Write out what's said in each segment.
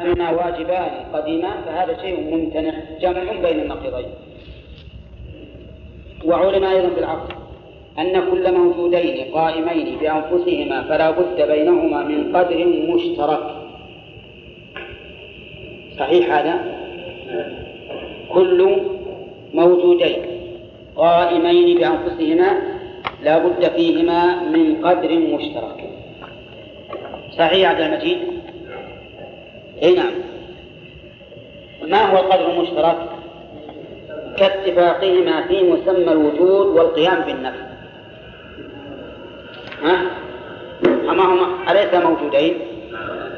أما واجبان قديمان فهذا شيء ممتنع جمع بين النقيضين. وعلم أيضا بالعقل أن كل موجودين قائمين بأنفسهما فلا بد بينهما من قدر مشترك. صحيح هذا؟ كل موجودين قائمين بأنفسهما لا بد فيهما من قدر مشترك. صحيح عبد المجيد؟ اي نعم. ما هو القدر المشترك؟ كاتفاقهما في مسمى الوجود والقيام بالنفي. أما هما أليس موجودين؟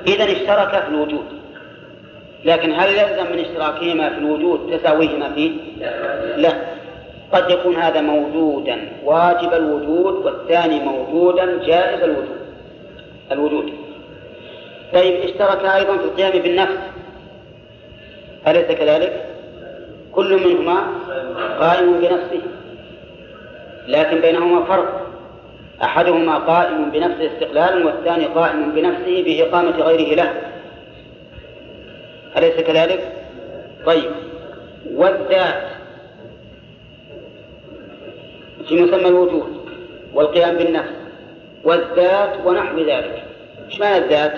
إذن اشتركا في الوجود، لكن هل يلزم من اشتراكهما في الوجود تساويهما فيه؟ لا، قد يكون هذا موجودا واجب الوجود والثاني موجودا جائز الوجود. طيب اشتركا أيضا في القيام بالنفس أليس كذلك؟ كل منهما قائم بنفسه، لكن بينهما فرق، أحدهما قائم بنفسه استقلالا والثاني قائم بنفسه بإقامة غيره له، أليس كذلك؟ طيب والذات في مسمى الوجود والقيام بالنفس والذات ونحو ذلك. ايش معنى الذات؟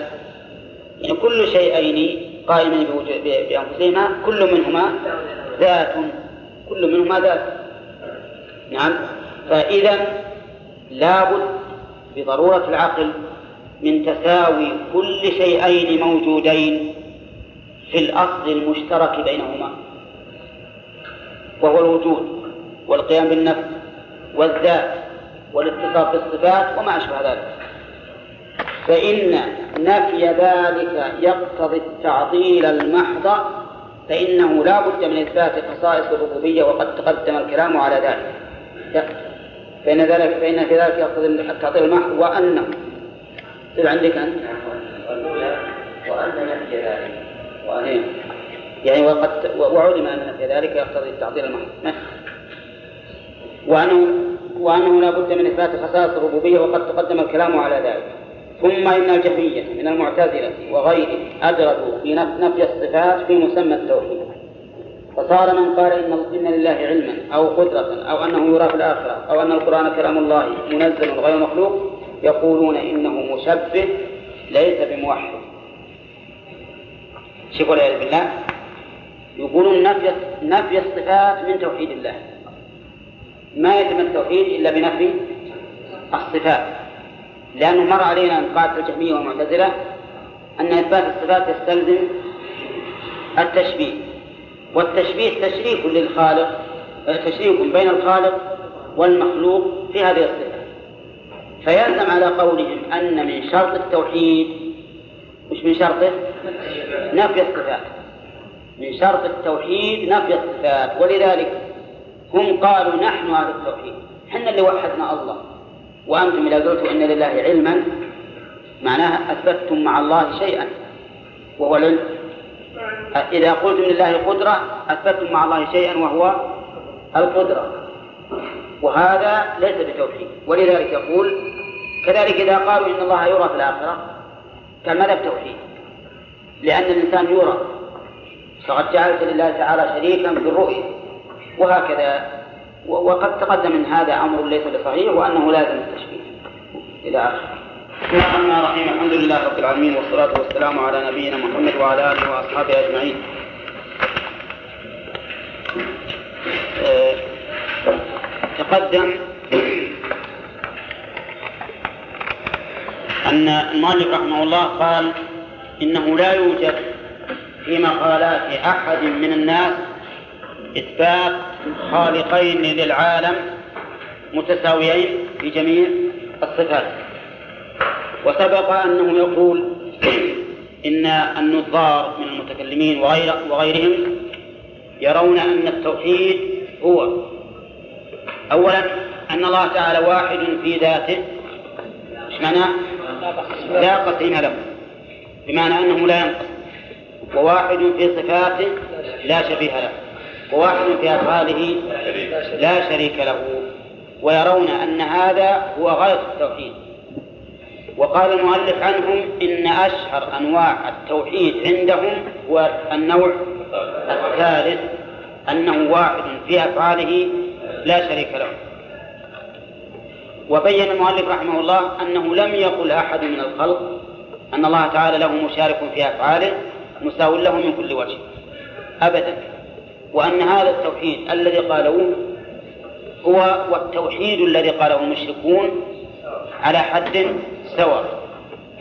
يعني كل شيئين قائمين بأنفسهما كل منهما ذات، كل منهما ذات. نعم، فإذا لابد بضرورة العقل من تساوي كل شيئين موجودين في الأصل المشترك بينهما وهو الوجود والقيام بالنفس والذات والاتصاف بالصفات وما أشبه ذلك، فإن نفي ذلك يقتضي التعطيل المحض، فإنه لا بد من إثبات خصائص الربوبية وقد تقدم الكلام على ذلك. فإن في ذلك يقتضي التعطيل المحض. وأنه عندك أنت وأن نفي ذلك يعني وعلم أن نفي ذلك يقتضي التعطيل المحض، وأنه لا بد من إثبات خصائص الربوبية وقد تقدم الكلام على ذلك. ثم إن الجهمية من المعتزلة وغيره أدركوا في نفي الصفات في مسمى التوحيد، فصار من قال إن لله علما أو قدرة أو أنه يرى في الآخرة أو أن القرآن كلام الله منزل غير مخلوق يقولون إنه مشبه ليس بموحد. شوفوا والعياذ بالله، يقولون نفي الصفات من توحيد الله، ما يتم التوحيد إلا بنفي الصفات، لأنه مر علينا أن قاعدة الجهمية والمعتزلة أن إثبات الصفات يستلزم التشبيه، والتشبيه تشريك للخالق، تشريك بين الخالق والمخلوق في هذه الصفة، فيلزم على قولهم أن من شرط التوحيد مش من شرطه نفي الصفات، من شرط التوحيد نفي الصفات. ولذلك هم قالوا نحن أهل التوحيد، حنا اللي وحدنا الله، وأنتم إذا قلتوا إن لله علما معناها أثبتتم مع الله شيئا وهو العلم، إذا قلتم لله قدرة أثبتتم مع الله شيئا وهو القدرة، وهذا ليس بتوحيد. ولذلك يقول كذلك إذا قالوا إن الله يرى في الآخرة كان ماذا بتوحيد، لأن الإنسان يرى فقد جعلت لله تعالى شريكا بالرؤية وهكذا، وقد تقدم من هذا أمر ليس بصحيح وأنه لازم التشبيه إلى آخره. بسم الله الرحمن الرحيم، الحمد لله رب العالمين، والصلاة والسلام على نبينا محمد وعلى آله وأصحابه أجمعين. تقدم أن المؤلف رحمه الله قال إنه لا يوجد في مقالات أحد من الناس إثبات خالقين للعالم متساويين في جميع الصفات. وسبق أنه يقول إن النظار من المتكلمين وغيرهم يرون أن التوحيد هو أولا أن الله تعالى واحد في ذاته، إيش معناه؟ لا قسم له، بمعنى أنه لا ينقسم، وواحد في صفاته لا شبيه له، وواحد في أفعاله لا شريك له، ويرون أن هذا هو غاية التوحيد. وقال المؤلف عنهم إن أشهر أنواع التوحيد عندهم هو النوع الثالث، أنه واحد في أفعاله لا شريك له. وبين المؤلف رحمه الله أنه لم يقل أحد من الخلق أن الله تعالى له مشارك في أفعاله مساو له من كل وجه أبدا، وأن هذا التوحيد الذي قالوه هو والتوحيد الذي قاله المشركون على حد سواء،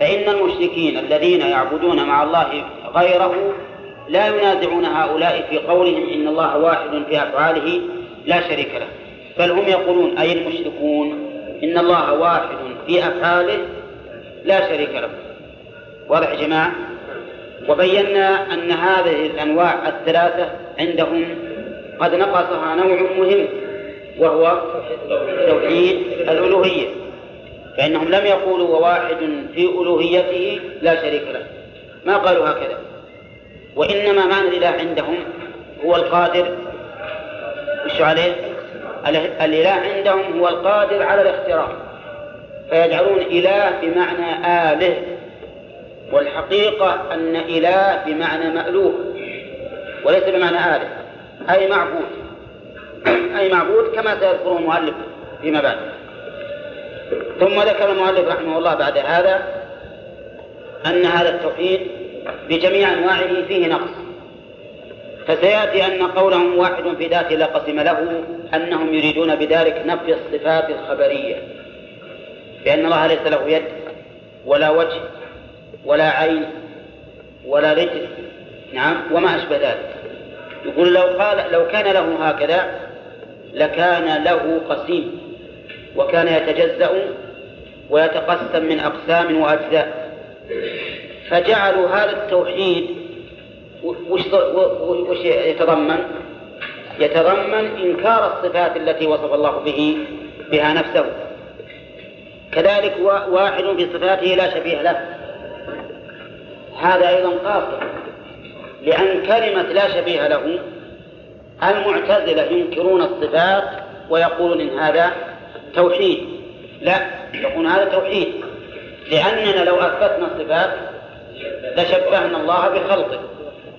فإن المشركين الذين يعبدون مع الله غيره لا ينازعون هؤلاء في قولهم إن الله واحد في أفعاله لا شريك له، بل هم يقولون أي المشركون إن الله واحد في أفعاله لا شريك له. واضح يا جماعة؟ وبينا أن هذه الأنواع الثلاثة عندهم قد نقصها نوع مهم وهو توحيد الألوهية، فإنهم لم يقولوا واحد في ألوهيته لا شريك له، ما قالوا هكذا، وإنما معنى الإله عندهم هو القادر. وش عليه؟ الإله عندهم هو القادر على الاختراع، فيجعلون إله بمعنى آله، والحقيقة أن إله بمعنى مألوه وليس بمعنى آله، أي معبود، أي معبود كما سيذكره المؤلف فيما بعد. ثم ذكر المؤلف رحمه الله بعد هذا أن هذا التوحيد بجميع أنواعه فيه نقص، فسيأتي أن قولهم واحد في ذاته لا قسم له أنهم يريدون بذلك نفي الصفات الخبرية، بأن الله ليس له يد ولا وجه ولا عين ولا رجل، نعم، وما أشبه ذلك. يقول لو كان له هكذا لكان له قسيم، وكان يتجزأ ويتقسم من أقسام وأجزاء، فجعلوا هذا التوحيد وش يتضمن إنكار الصفات التي وصف الله بها نفسه، كذلك واحد في صفاته لا شبيه له، هذا أيضا قاصر، لأن كلمة لا شبيه له المعتزلة ينكرون الصفات ويقولون إن هذا توحيد، لا، يقولون هذا توحيد لأننا لو أثبتنا الصفات لشبهنا الله بخلقه،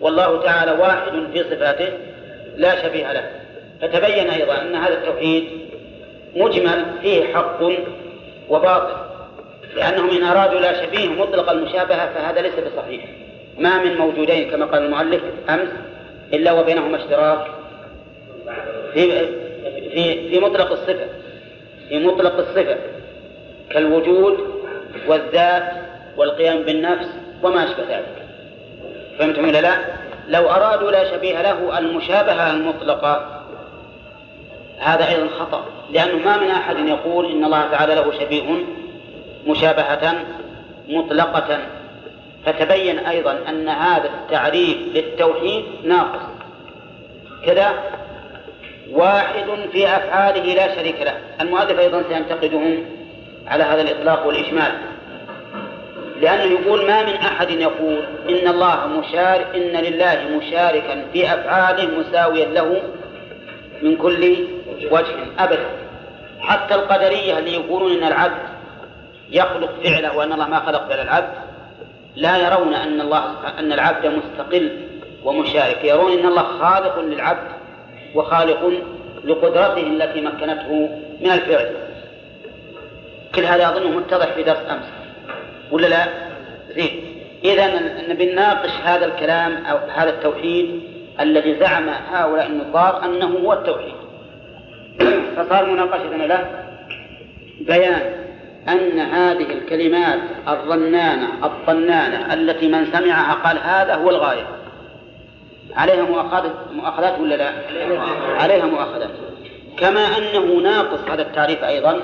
والله تعالى واحد في صفاته لا شبيه له. فتبين أيضا أن هذا التوحيد مجمل فيه حق وباطل، لأنهم إن أرادوا لا شبيه مطلق المشابهة فهذا ليس بصحيح، ما من موجودين كما قال المؤلف أمس إلا وبينهما اشتراك في مطلق الصفة، في مطلق الصفة كالوجود والذات والقيام بالنفس وما أشبه ذلك. فهمتم إلى لا؟ لو أرادوا لا شبيه له المشابهة المطلقة هذا أيضا خطأ، لأنه ما من أحد يقول إن الله تعالى له شبيه مشابهة مطلقة. فتبين أيضا أن هذا التعريف للتوحيد ناقص كذا، واحد في أفعاله لا شريك له، المؤلف أيضا سينتقدهم على هذا الإطلاق والإجمال، لأنه يقول ما من أحد يقول إن الله إن لله مشاركا في أفعاله مساويا له من كل وجه أبدا، حتى القدرية اللي يقولون إن العبد يخلق فعله وأن الله ما خلق فعل العبد لا يرون أن العبد مستقل ومشارك، يرون أن الله خالق للعبد وخالق لقدرته التي مكنته من الفعل. كل هذا أظنه متضح في درس أمس ولا لا؟ زين. إذن بنناقش هذا الكلام أو هذا التوحيد الذي زعم هؤلاء النظار أنه هو التوحيد، فصار مناقشتنا له بيان أن هذه الكلمات الرنانة الطنانة التي من سمعها قال هذا هو الغاية عليها مؤاخذات ولا لا؟ عليها مؤاخذات. كما أنه ناقص هذا التعريف أيضا،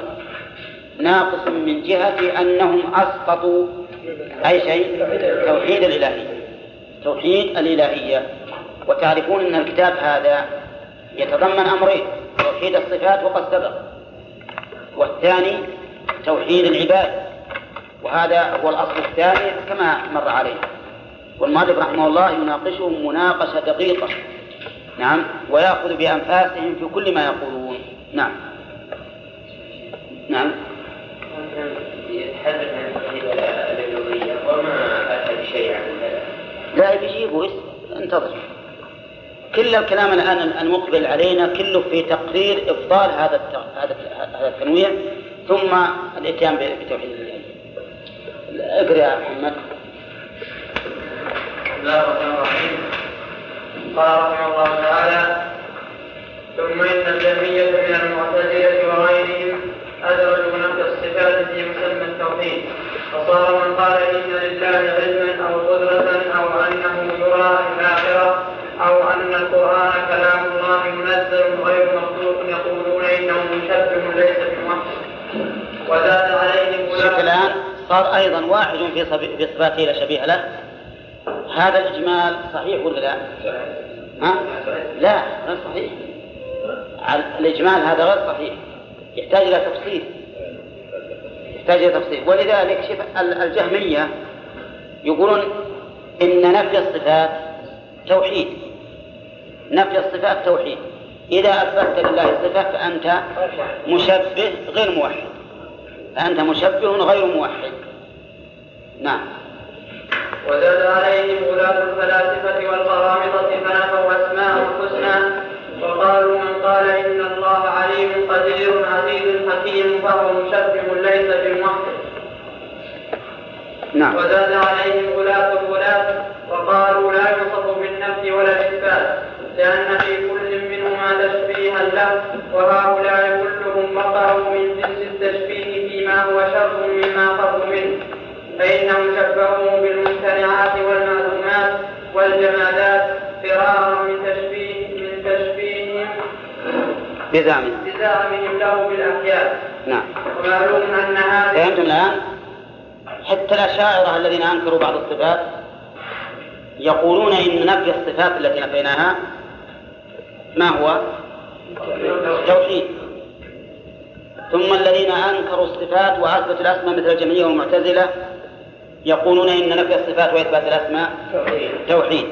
ناقص من جهة أنهم أسقطوا أي شيء توحيد الإلهية، توحيد الإلهية. وتعرفون أن الكتاب هذا يتضمن أمرين، توحيد الصفات وقد سبق، والثاني توحيد العباد، وهذا هو الأصل الثاني كما مر عليه. والمؤلف رحمه الله يناقشهم مناقشة دقيقة، نعم، ويأخذ بأنفاسهم في كل ما يقولون. نعم. السائل يجيبه انتظر. كل الكلام الآن المقبل علينا كله في تقرير إفضال هذا التنويع ثم الإتيان بتوحيد العلم. اقرأ يا محمد. بسم الله الرحمن الرحيم. قال رحمه الله تعالى: ثم إن الجميع من المعتزلة وغيرهم أدرجوا نفس الصفات في مسمى التوحيد، فصار من قال إن لله علما أو قدرة أو أنه يرى الآخرة أو أن القرآن كلام الله منزل غير مخلوق يقولون إنه مشبه ليس بمحسن. وزاد عليهم أولئك. الآن صار أيضا واحد في صفاته لا شبيه له. هذا الإجمال صحيح ولا لا؟ ها؟ لا غير صحيح. الإجمال هذا غير صحيح، يحتاج إلى تفصيل، ولذلك شف الجهمية يقولون إن نفي الصفات توحيد، إذا أثبت لله الصفة فأنت مشبه غير موحد، نعم. وزاد عليهم غلاة الفلاسفة والقرامطة فنفوا أسماء الحسنى وقالوا من قال إن الله عليم قدير عزيز حكيم فهو مشبه ليس بمحسن. نعم. وزاد عليهم غلاة الغلاة وقالوا لا يوصف بالنفي ولا الإثبات لأن في كل منهما تشبيها له، وهؤلاء كلهم بقروا من جنس التشبيه فيما هو شر مما قروا منه، فإنهم شبهوا بالممتنعات والمعلومات والجمالات فرارا من تشبيههم بزعمهم له بالأحياء. نعم. ومعلوم أن هذا فهمتم الآن؟ حتى الأشاعرة الذين أنكروا بعض الصفات يقولون إن نفي الصفات التي نفيناها ما هو توحيد، ثم الذين أنكروا الصفات وأثبتوا الأسماء مثل الجهمية والمعتزلة يقولون إن نفي الصفات وإثبات الأسماء توحيد،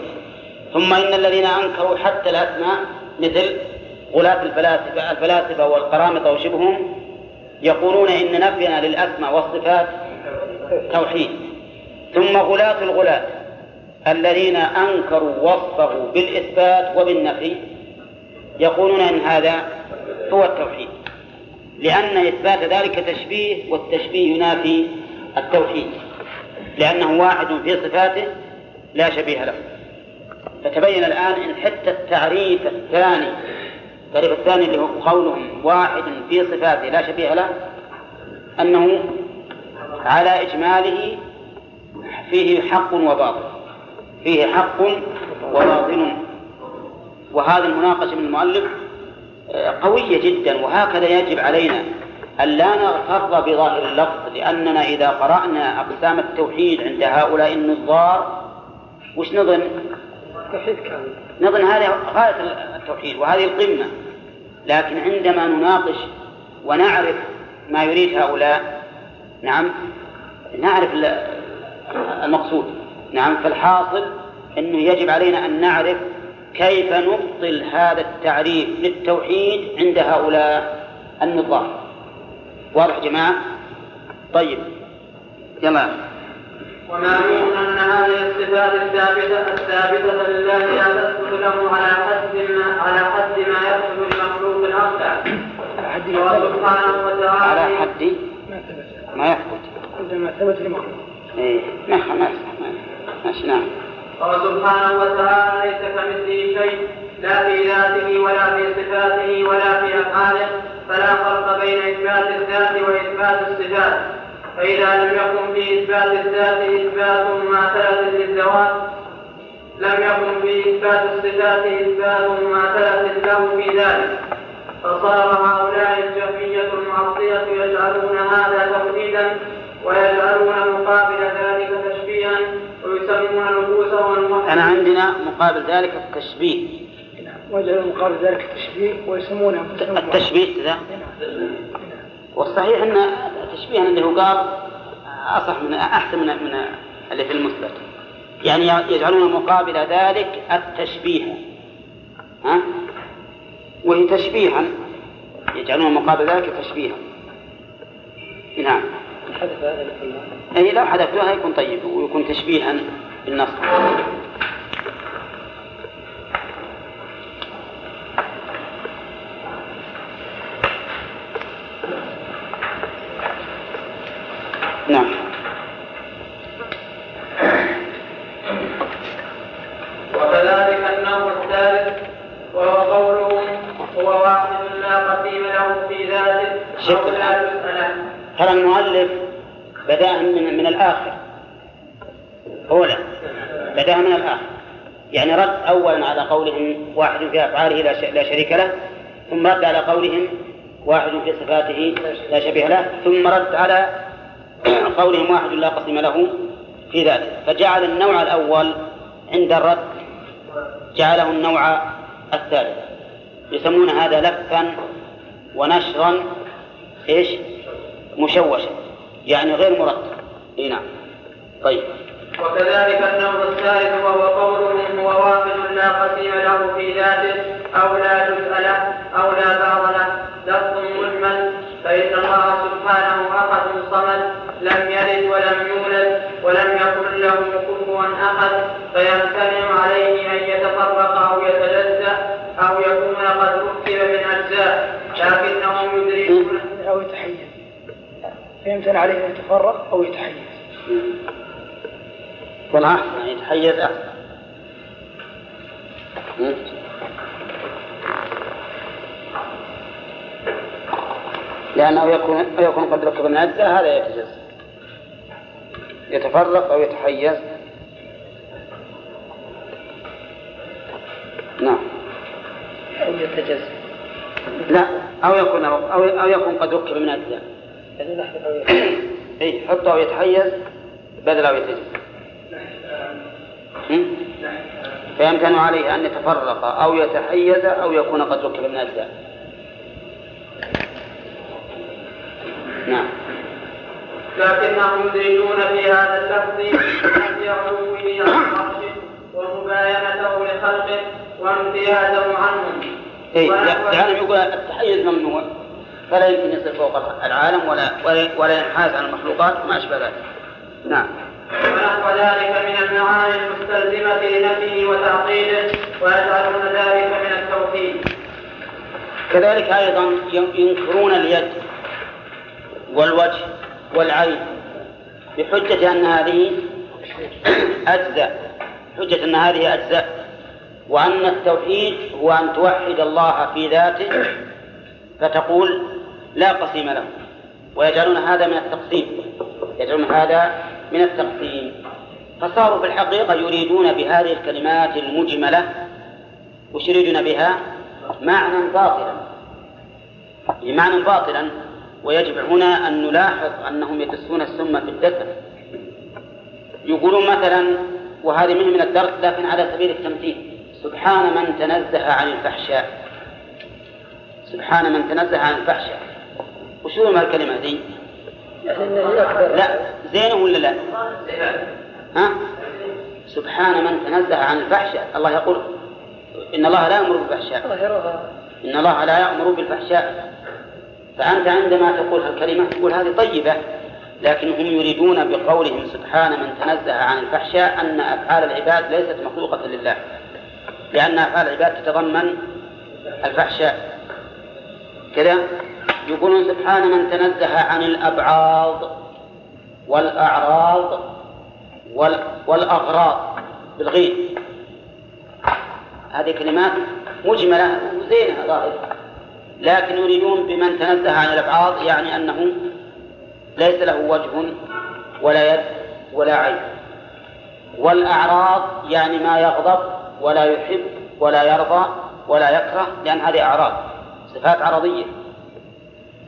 ثم إن الذين أنكروا حتى الأسماء مثل غلاة الفلاسفة والقرامطة وشبههم يقولون إن نفينا للأسماء والصفات توحيد، ثم غلاة الغلاة الذين أنكروا وصفه بالإثبات وبالنفي يقولون إن هذا هو التوحيد، لأن إثبات ذلك تشبيه والتشبيه ينافي التوحيد لأنه واحد في صفاته لا شبيه له. فتبين الآن إن حتى التعريف الثاني اللي هو قولهم واحد في صفاته لا شبيه له أنه على إجماله فيه حق وباطل، وهذا المناقشة من المؤلف قوية جدا، وهكذا يجب علينا أن لا نغتر بظاهر اللفظ، لأننا إذا قرأنا أقسام التوحيد عند هؤلاء النظار وش نظن؟ نظن هذه غاية التوحيد وهذه القمة، لكن عندما نناقش ونعرف ما يريد هؤلاء نعم نعرف المقصود. نعم. فالحاصل أنه يجب علينا أن نعرف كيف نبطل هذا التعريف للتوحيد عند هؤلاء النظام. واضح جماعة؟ طيب يلا. ومعلوم أن هذه الصفات الثابتة لله لا تثبت له على حد ما يثبت المخلوق الأخطأ، وسبحانه وتعالى على حد ما يثبت عندما ثبت المخلوق نعم. وسبحانه وتعالى ليس كمثله شيء لا في ذاته ولا في صفاته ولا في أفعاله، فلا فرق بين إثبات الذات وإثبات الصفات، فإذا لم يكن في إثبات الذات إثبات مماثلة للذوات لم يكن في إثبات الصفات إثبات مماثلة له في ذلك، فصار هؤلاء الجهمية المعطلة يجعلون هذا توحيدا ويجعلون مقابل ذلك تشبيها ويسمون النفوس والمحن. أنا عندنا مقابل ذلك التشبيه. ويجعلون مقابل ذلك التشبيه ويسمونه التشبيه ذا. والصحيح أن التشبيه اللي هو قال أصح من أحسن من اللي في المثبت، يعني يجعلون مقابل ذلك التشبيه، ها؟ وهي تشبيها، يجعلون مقابل ذلك تشبيها. نعم. أي لو حدثتها يكون طيب ويكون تشبيها بالنص. وكذلك النوع الثالث وهو قوله هو واحد لا قسيم له في ذاته شكل أهل الثناء. ترى المؤلف بدأ من الآخر أولا بدأ من الآخر، يعني رد أولا على قولهم واحد في أفعاله لا شريك له، ثم رد على قولهم واحد في صفاته لا شبيه له، ثم رد على قولهم واحد لا قسم له في ذاته. فجعل النوع الأول عند الرد جعله النوع الثالث، يسمون هذا لفا ونشرا إيش مشوشا، يعني غير مرتب. نعم. طيب وكذلك النوع الثالث وهو قوله هو واحد لا قسيم له في ذاته أو لا جزء له أو لا بعض له، لفظ مجمل، فإن الله سبحانه أحد صمد لم يلد ولم يولد ولم يكن له كفوا أحد، فيمتنع عليه أن يتفرق أو يتجزأ أو يكون قد ركب من أجزاء، لكنهم يدركون أو يتحيز، فيمتنع عليه أن يتفرق أو يتحيز. والله أحسن يتحيز أحسن. لأنه يكون قد ركب من أجزاء هذا يتجزأ، يتفرق أو يتحيز. نعم أو يتجزأ، لا أو يكون قد ركب من أجزاء. إيه حطه أو يتحيز بدل أو يتجزأ. فيمكن عليه أن يتفرق أو يتحيز أو يكون قد ركب من أجزاء. نعم. لكنهم يدرجون في هذا اللفظ نفي علوه عن عرشه ومباينته لخلقه وامتيازه عنهم. العالم يقول التحيز ممنوع، فلا يمكن يصل فوق العالم ولا ينحاز عن المخلوقات وما أشبه ذلك. نعم. ونحو ذلك من المعاني المستلزمة لنفيه وتعطيله، ويجعلون ذلك من التوحيد. كذلك أيضا ينكرون اليد والوجه والعين بحجة أن هذه أجزاء، وأن التوحيد هو أن توحد الله في ذاته فتقول لا قسيم له، ويجعلون هذا من التقسيم، فصاروا في الحقيقة يريدون بهذه الكلمات المجملة وش يريدون بها؟ معنى باطلا. ويجب هنا أن نلاحظ أنهم يدسون السم في الدسم. يقولون مثلا، وهذه منهم من الدرس لكن على سبيل التمثيل، سبحان من تنزه عن الفحشاء، وشو ما الكلمة دي؟ لا زينه ولا لا؟ ها؟ سبحان من تنزه عن الفحشاء. الله يقول إن الله لا يأمر بالفحشاء، فأنت عندما تقول هالكلمة تقول هذه طيبة، لكنهم يريدون بقولهم سبحان من تنزه عن الفحشاء أن أفعال العباد ليست مخلوقة لله، لأن أفعال العباد تتضمن الفحشاء كذا. يقولون سبحان من تنزه عن الأبعاض والأعراض والأغراض بالغين، هذه كلمات مجملة وزينة ظاهرة، لكن يريدون بمن تنزه عن الأبعاض يعني أنه ليس له وجه ولا يد ولا عين، والأعراض يعني ما يغضب ولا يحب ولا يرضى ولا يكره، لأن هذه أعراض صفات عرضية،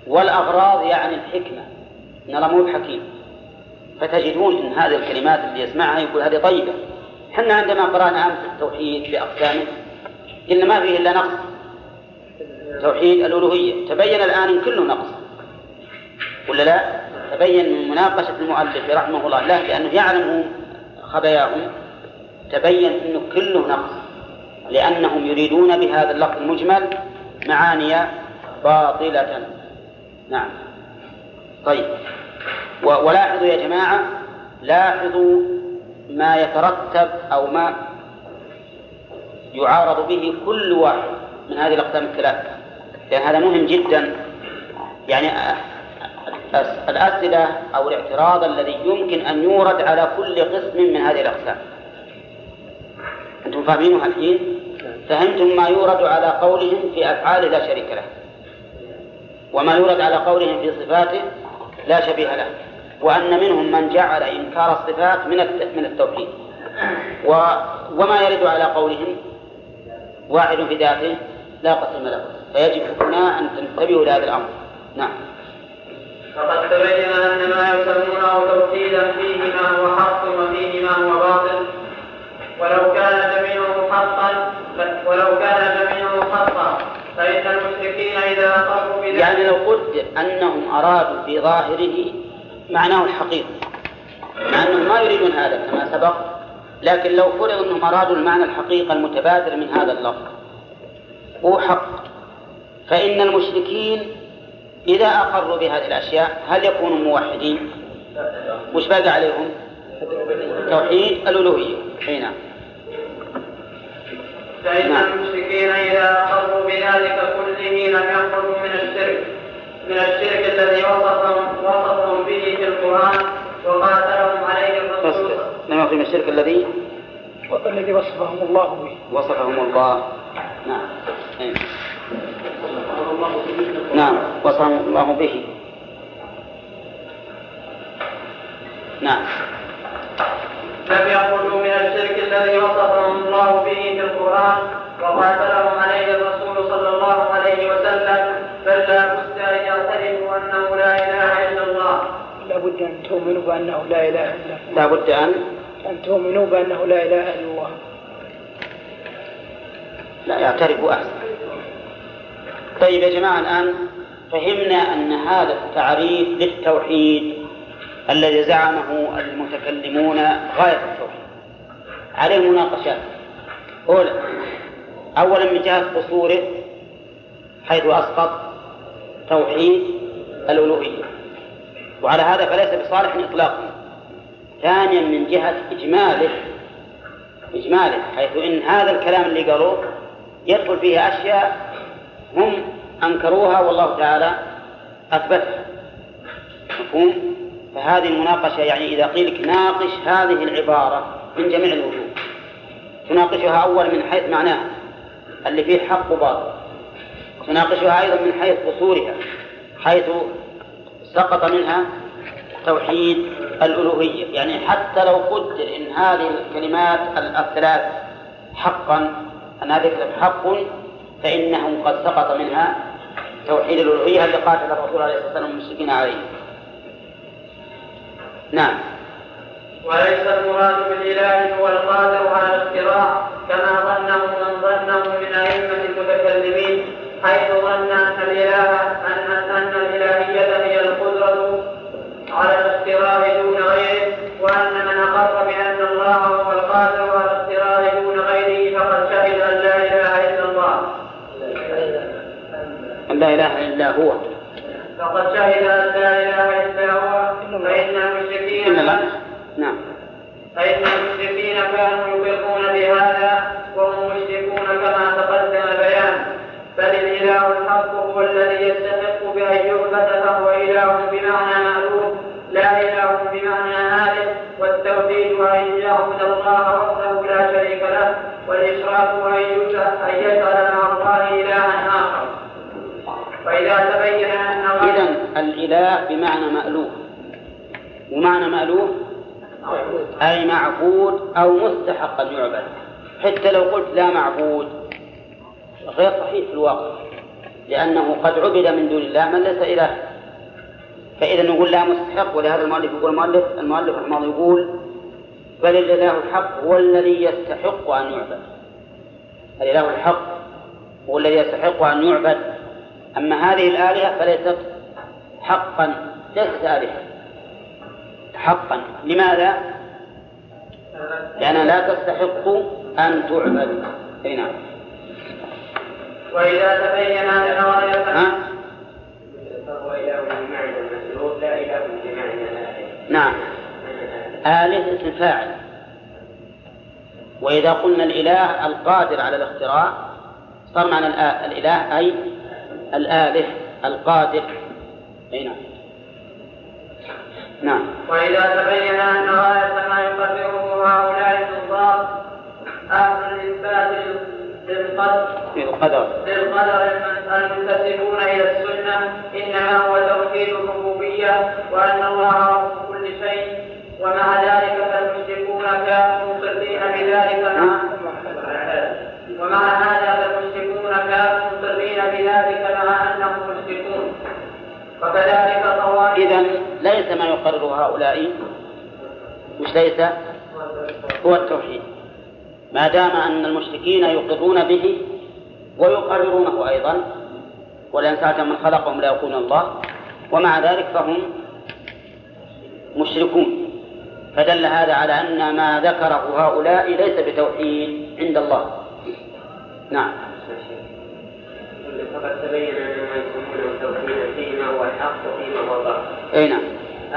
والأغراض يعني الحكمة، إن الله مو حكيم. فتجدون إن هذه الكلمات اللي يسمعها يقول هذه طيبة. حنا عندما قرأنا أمس التوحيد بأقسامه قلنا ما فيه إلا نقص، توحيد الألوهية، تبين الآن إن كله نقص ولا لا؟ تبين من مناقشة المؤلف رحمه الله له، لأنه يعلم خباياهم، تبين إنه كله نقص، لأنهم يريدون بهذا اللفظ المجمل معاني باطلة. نعم. طيب ولاحظوا يا جماعة، لاحظوا ما يترتب أو ما يعارض به كل واحد من هذه الأقسام الثلاثة، لأن هذا مهم جدا. يعني الأسئلة أو الاعتراض الذي يمكن أن يورد على كل قسم من هذه الأقسام. أنتم تفهمونها الحين؟ فهمتم ما يورد على قولهم في أفعاله لا شريك له، وما يورد على قولهم في صفاته لا شبيه له، وأن منهم من جعل إنكار الصفات من التوحيد، وما يرد على قولهم واحد في ذاته لا قسم له، فيجب هنا أن تنتبهوا لهذا الأمر. نعم. فقد تبين أن ما يسمونه توحيدا فيه ما هو حق وفيه ما هو باطل، ولو كان جميعه حقا فإن المشركين إذا أقروا بذلك، يعني لو قدر أنهم أرادوا في ظاهره معناه الحقيقي، مع أنهم ما يريدون هذا كما سبق، لكن لو فرض أنهم أرادوا المعنى الحقيقي المتبادر من هذا اللفظ هو حق، فإن المشركين إذا أقروا بهذه الأشياء هل يكونوا موحدين؟ وش باقي عليهم؟ توحيد الألوهية. نعم. فإن المشركين إذا أقروا بذلك كله لم يخرجوا من الشرك الذي وصفهم به في القرآن وقاتلهم عليه الرسول. لم يخرجوا من الشرك الذي وصفهم الله به. وصفهم الله. نعم. أيه. نعم. وصفهم الله به. نعم. لم يخرجوا من الشرك الذي وصفهم الله به في القرآن وقاتلهم عليه الرسول صلى الله عليه وسلم، بل لا بد أن يعترفوا أنه لا إله إلا الله. لا بد أن تؤمنوا بأنه لا إله إلا الله. لا بد أن تؤمنوا بأنه لا إله إلا الله. لا يعترفوا أحسن. طيب يا جماعة، الآن فهمنا أن هذا التعريف للتوحيد الذي زعمه المتكلمون غاية التوحيد عليه مناقشات. أولا من جهة قصوره حيث أسقط توحيد الألوهية، وعلى هذا فليس بصالح إطلاقا. ثانيا من جهة إجماله حيث إن هذا الكلام اللي قالوه يدخل فيه أشياء هم أنكروها والله تعالى أثبتها. مفهوم؟ فهذه المناقشة يعني إذا قيلك ناقش هذه العبارة من جميع الوجوه، تناقشها أول من حيث معناها اللي فيه حق وباطل، تناقشها أيضا من حيث قصورها حيث سقط منها توحيد الألوهية. يعني حتى لو قدر إن هذه الكلمات الثلاث حقا، أن هذه الكلمات حق، فإنه قد سقط منها توحيد الألوهية اللي قاتل الرسول عليه الصلاة والسلام المشركين عليه. نعم. وليس المراد بالإله هو القادر على الاختراع كما ظنه من ظنه من أئمة المتكلمين، حيث ظن أن الإلهية هي القدرة على الاختراع دون غيره، وأن من أقر بأن الله هو القادر على الاختراع دون غيره فقد شهد أن لا إله إلا الله. أن لا إله إلا هو. فقد شهد أن لا إله إلا هو. فإن المشركين كانوا يبقون بهذا وهم مشركون كما تقدم بيان. فالإله الحق هو الذي يستحق بأن يعبد، فهو إله بمعنى معلوم لا إله بمعنى عالم، والتوحيد أن يعبد الله وحده لا شريك له، والإشراك أن يجعل مع الله إلها آخر. فإذا تبين أن إذن الإله بمعنى مألوه، ومعنى مألوه أي معبود أو مستحق أن يعبد. حتى لو قلت لا معبود غير صحيح في الواقع، لأنه قد عبد من دون الله من ليس إله. فإذا نقول لا مستحق، ولهذا المؤلف يقول المؤلف الماضي يقول بل الإله الحق هو الذي يستحق أن يعبد. الإله الحق هو الذي يستحق أن يعبد. أما هذه الآلهة فليست حقا، ليست آلهة حقا. لماذا؟ لأنها لا تستحق أن تعبد. نعم. وإذا تبين أن فهو إله بمعنى المسلوب لا إله بمعنى آله. نعم. آله اسم فاعل. وإذا قلنا الإله القادر على الاختراع صار معنى الإله أي الآله القادر. نعم. نعم. وإذا تبين أن غاية ما يقدره هؤلاء النظام أهل بالقدر المنتسبون إلى السنة إنما هو توحيد الربوبية وأن الله رب كل شيء، ومع ذلك فالمشركون كانوا مصرين بذلك مع أنهم مشركون. وكذلك طوائف. إذن ليس ما يقرر هؤلاء مش ليس هو التوحيد، ما دام أن المشركين يقرون به ويقررونه أيضا، والإنسان من خلقهم لا يكون الله، ومع ذلك فهم مشركون. فدل هذا على أن ما ذكره هؤلاء ليس بتوحيد عند الله. نعم. فقد تبين أن ما يسمونه التوحيد فيما هو الحق وفيما هو الباطل. أي نعم.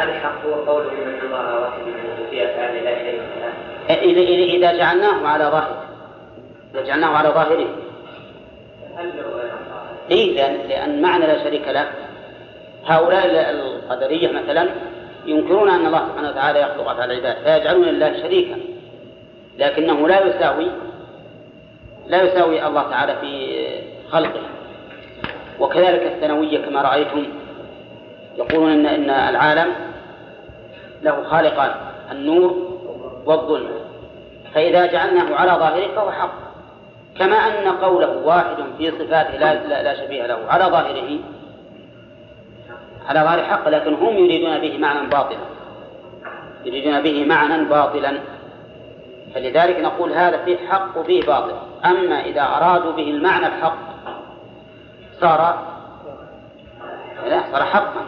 الحق هو قولهم أن الله واحد في أفعال لا إله إلا الله. إذا جعلناه على ظاهره، لأن معنى لا شريك له، هؤلاء القدرية مثلا ينكرون أن الله سبحانه وتعالى يخلق أفعال العباد، فيجعلون الله شريكا، لكنه لا يساوي الله تعالى في خلقه. وكذلك الثانوية كما رأيتم يقولون إن العالم له خالقان، النور والظلم، فإذا جعلناه على ظاهره فهو حق، كما أن قوله واحد في صفاته لا شبيه له على ظاهره حق، لكن هم يريدون به معنى باطلا، فلذلك نقول هذا فيه حق وفيه باطل. أما إذا أرادوا به المعنى الحق صار حقا،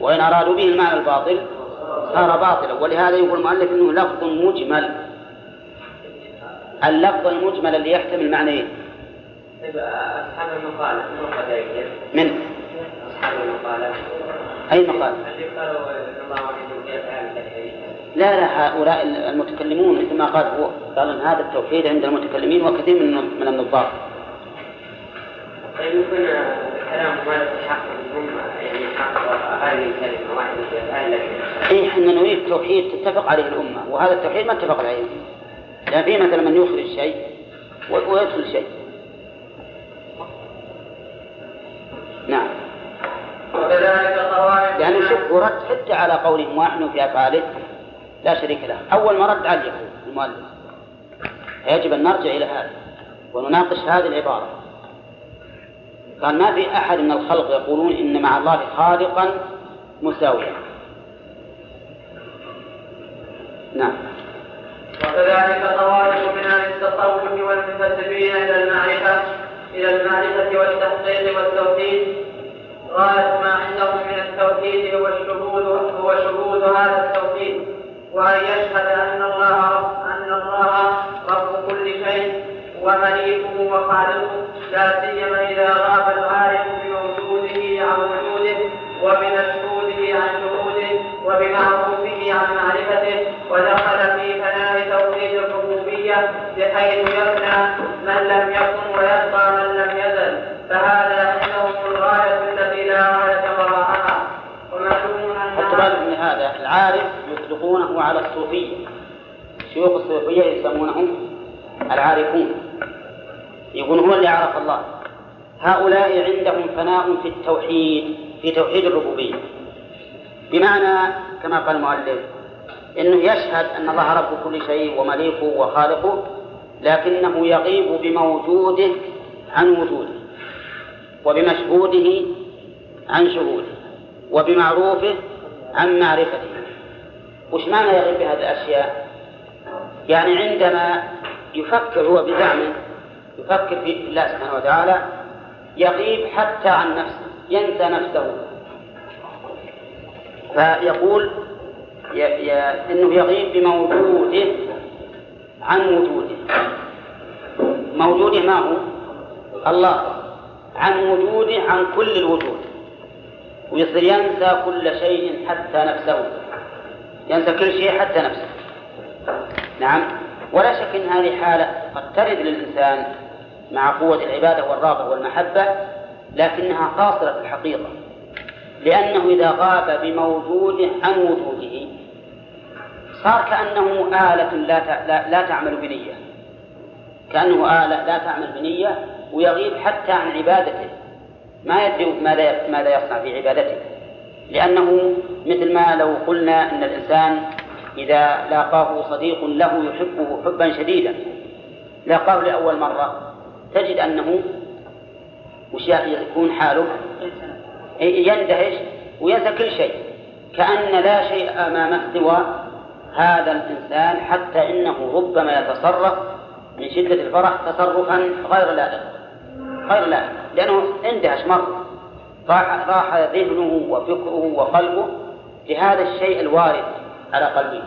وإن أرادوا به المعنى الباطل صار باطلا. ولهذا يقول المؤلف أنه لفظ مجمل. اللفظ المجمل اللي يحتمل معنيه أصحاب المقالة من؟ أصحاب المقالة أي مقالة؟ لا هؤلاء المتكلمون مثل ما قال هو قال أن هذا التوحيد عند المتكلمين وكثير من النظار. يمكن الكلام ما يحق منهم يعني حق أهل الكلمة واحد في أهل الكلمة. إيه إحنا نريد توحيد تتفق عليه الأمة، وهذا التوحيد ما اتفق عليه. يعني في مثلا من يخرج شيء ويدخل شيء. نعم. يعني شوف ورد حتى على قولهم ونحن في أفعاله لا شريك له. أول ما رد عليه المؤلف، يجب أن نرجع إلى هذا ونناقش هذه العبارة. قال ما في أحد من الخلق يقولون إن مع الله خالقا مساويا. نعم. وكذلك طوائف من أهل التصوف والمنتسبين إلى المعرفة والتحقيق والتوحيد، غاية ما عندهم من التوحيد هو شهود هذا التوحيد، وأن يشهد أن الله رب كل شيء ومليكه وخالقه، لا سيما إذا غاب العارف بوجوده عن وجوده وبمشهوده عن شهوده وبمعروفه عن معرفته، ودخل في فناء توحيد الربوبية بحيث يفنى من لم يكن ويبقى من لم يزل، فهذا إنه الغاية التي لا غاية وراءها. ومعلوم أن هذا العارف يطلقونه على الصوفية، شيوخ الصوفية يسمونهم العارفون، يقول هو اللي عرف الله. هؤلاء عندهم فناء في التوحيد، في توحيد الربوبية، بمعنى كما قال المؤلف إنه يشهد أن الله رب كل شيء ومليكه وخالقه، لكنه يغيب بموجوده عن وجوده وبمشهوده عن شهوده وبمعروفه عن معرفته. وش معنى يغيب بهذه الأشياء؟ يعني عندما يفكر هو بزعمه، يفكر في الله سبحانه وتعالى، يغيب حتى عن نفسه، ينسى نفسه، فيقول إنه يغيب بموجوده عن وجوده. موجوده ما هو؟ الله. عن وجوده عن كل الوجود، ويصير ينسى كل شيء حتى نفسه، ينسى كل شيء حتى نفسه. نعم. ولا شك أن هذه حالة قد ترد للإنسان مع قوة العبادة والرغبة والمحبة، لكنها قاصرة في الحقيقة، لأنه إذا غاب بموجوده عن وجوده صار كأنه آلة لا تعمل بنية، كأنه لا تعمل بنية ويغيب حتى عن عبادته، ما يدري ماذا يصنع في عبادته، لأنه مثل ما لو قلنا أن الإنسان إذا لاقاه صديق له يحبه حبا شديدا لاقاه لأول مرة، تجد أنه وش يكون حاله؟ يندهش وينسى كل شيء، كأن لا شيء أمامه سوى هذا الإنسان، حتى إنه ربما يتصرف من شدة الفرح تصرفا غير لائق لأنه اندهش مرة، راح ذهنه وفكره وقلبه لهذا الشيء الوارد على قلبه.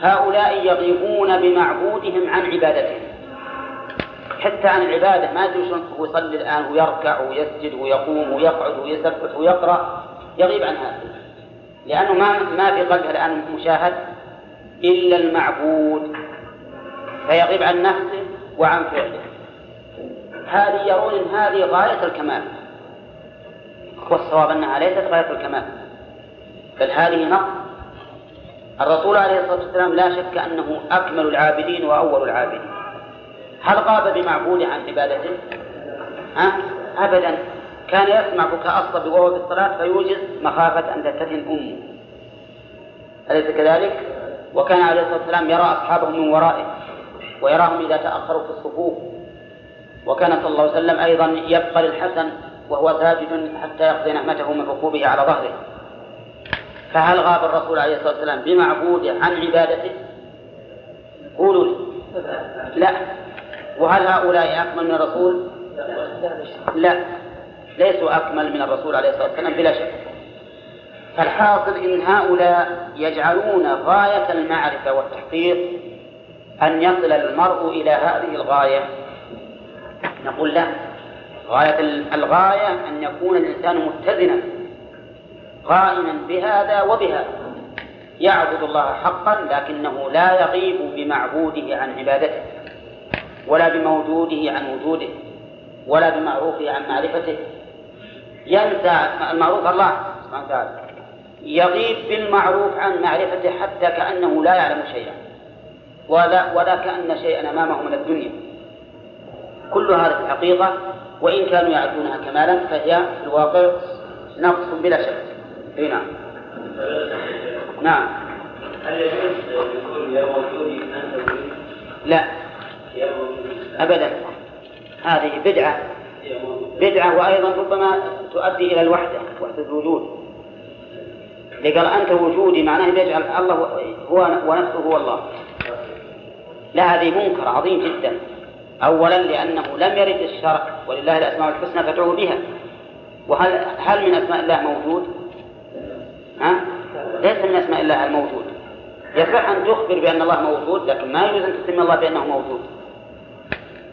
هؤلاء يغيبون بمعبودهم عن عبادتهم، حتى عن العبادة، ما يدرون هو يصلي الآن ويركع ويسجد ويقوم ويقعد ويسبح ويقرأ، يغيب عن هذا، لأنه ما في قلبه الآن مشاهد إلا المعبود، فيغيب عن نفسه وعن فعله. هذه يرون أن هذه غاية الكمال، والصواب أنها ليست غاية الكمال، بل هذه نقص. الرسول عليه الصلاة والسلام لا شك أنه أكمل العابدين وأول العابدين، هل غاب بمعبود عن عبادته؟ أبدا، كان يسمع بكاء الصبي وهو في الصلاة فيوجز مخافة أن تتهن أمه، أليس كذلك؟ وكان عليه الصلاة والسلام يرى أصحابه من ورائه ويراهم إذا تأخروا في الصفوف، وكان صلى الله عليه وسلم أيضا يبقى للحسن وهو ساجد حتى يقضي نعمته من ركوبه على ظهره. فهل غاب الرسول عليه الصلاة والسلام بمعبود عن عبادته؟ قولوا لي لا. وهل هؤلاء أكمل من الرسول؟ لا، ليسوا أكمل من الرسول عليه الصلاة والسلام بلا شك. فالحاصل إن هؤلاء يجعلون غاية المعرفة والتحقيق أن يصل المرء إلى هذه الغاية. نقول لا، غاية الغاية أن يكون الإنسان متزنا قائما بهذا وبهذا، يعبد الله حقا لكنه لا يغيب بمعبوده عن عبادته، ولا بموجوده عن وجوده، ولا بمعروفه عن معرفته. ينسى المعروف الله سبحانه وتعالى، يغيب بالمعروف عن معرفته حتى كأنه لا يعلم شيئا ولا كأن شيئا أمامه من الدنيا. كل هذه الحقيقة وإن كانوا يعدونها كمالا فهي في الواقع نقص بلا شك. هنا نعم، هل يجوز يكون يا موجودي أنت؟ لا أبدا، هذه بدعة وأيضا ربما تؤدي إلى الوحدة، وحدة الوجود. لقال أنت وجودي معناه يجعل الله هو ونفسه هو الله، لا، هذه منكر عظيم جدا. أولا لأنه لم يرد الشرع، ولله الأسماء الحسنى فادعوه بها، وهل من أسماء الله موجود؟ ليس من أسماء الله الموجود. يصح أن تخبر بأن الله موجود، لكن ما يجوز أن تسمي الله بأنه موجود،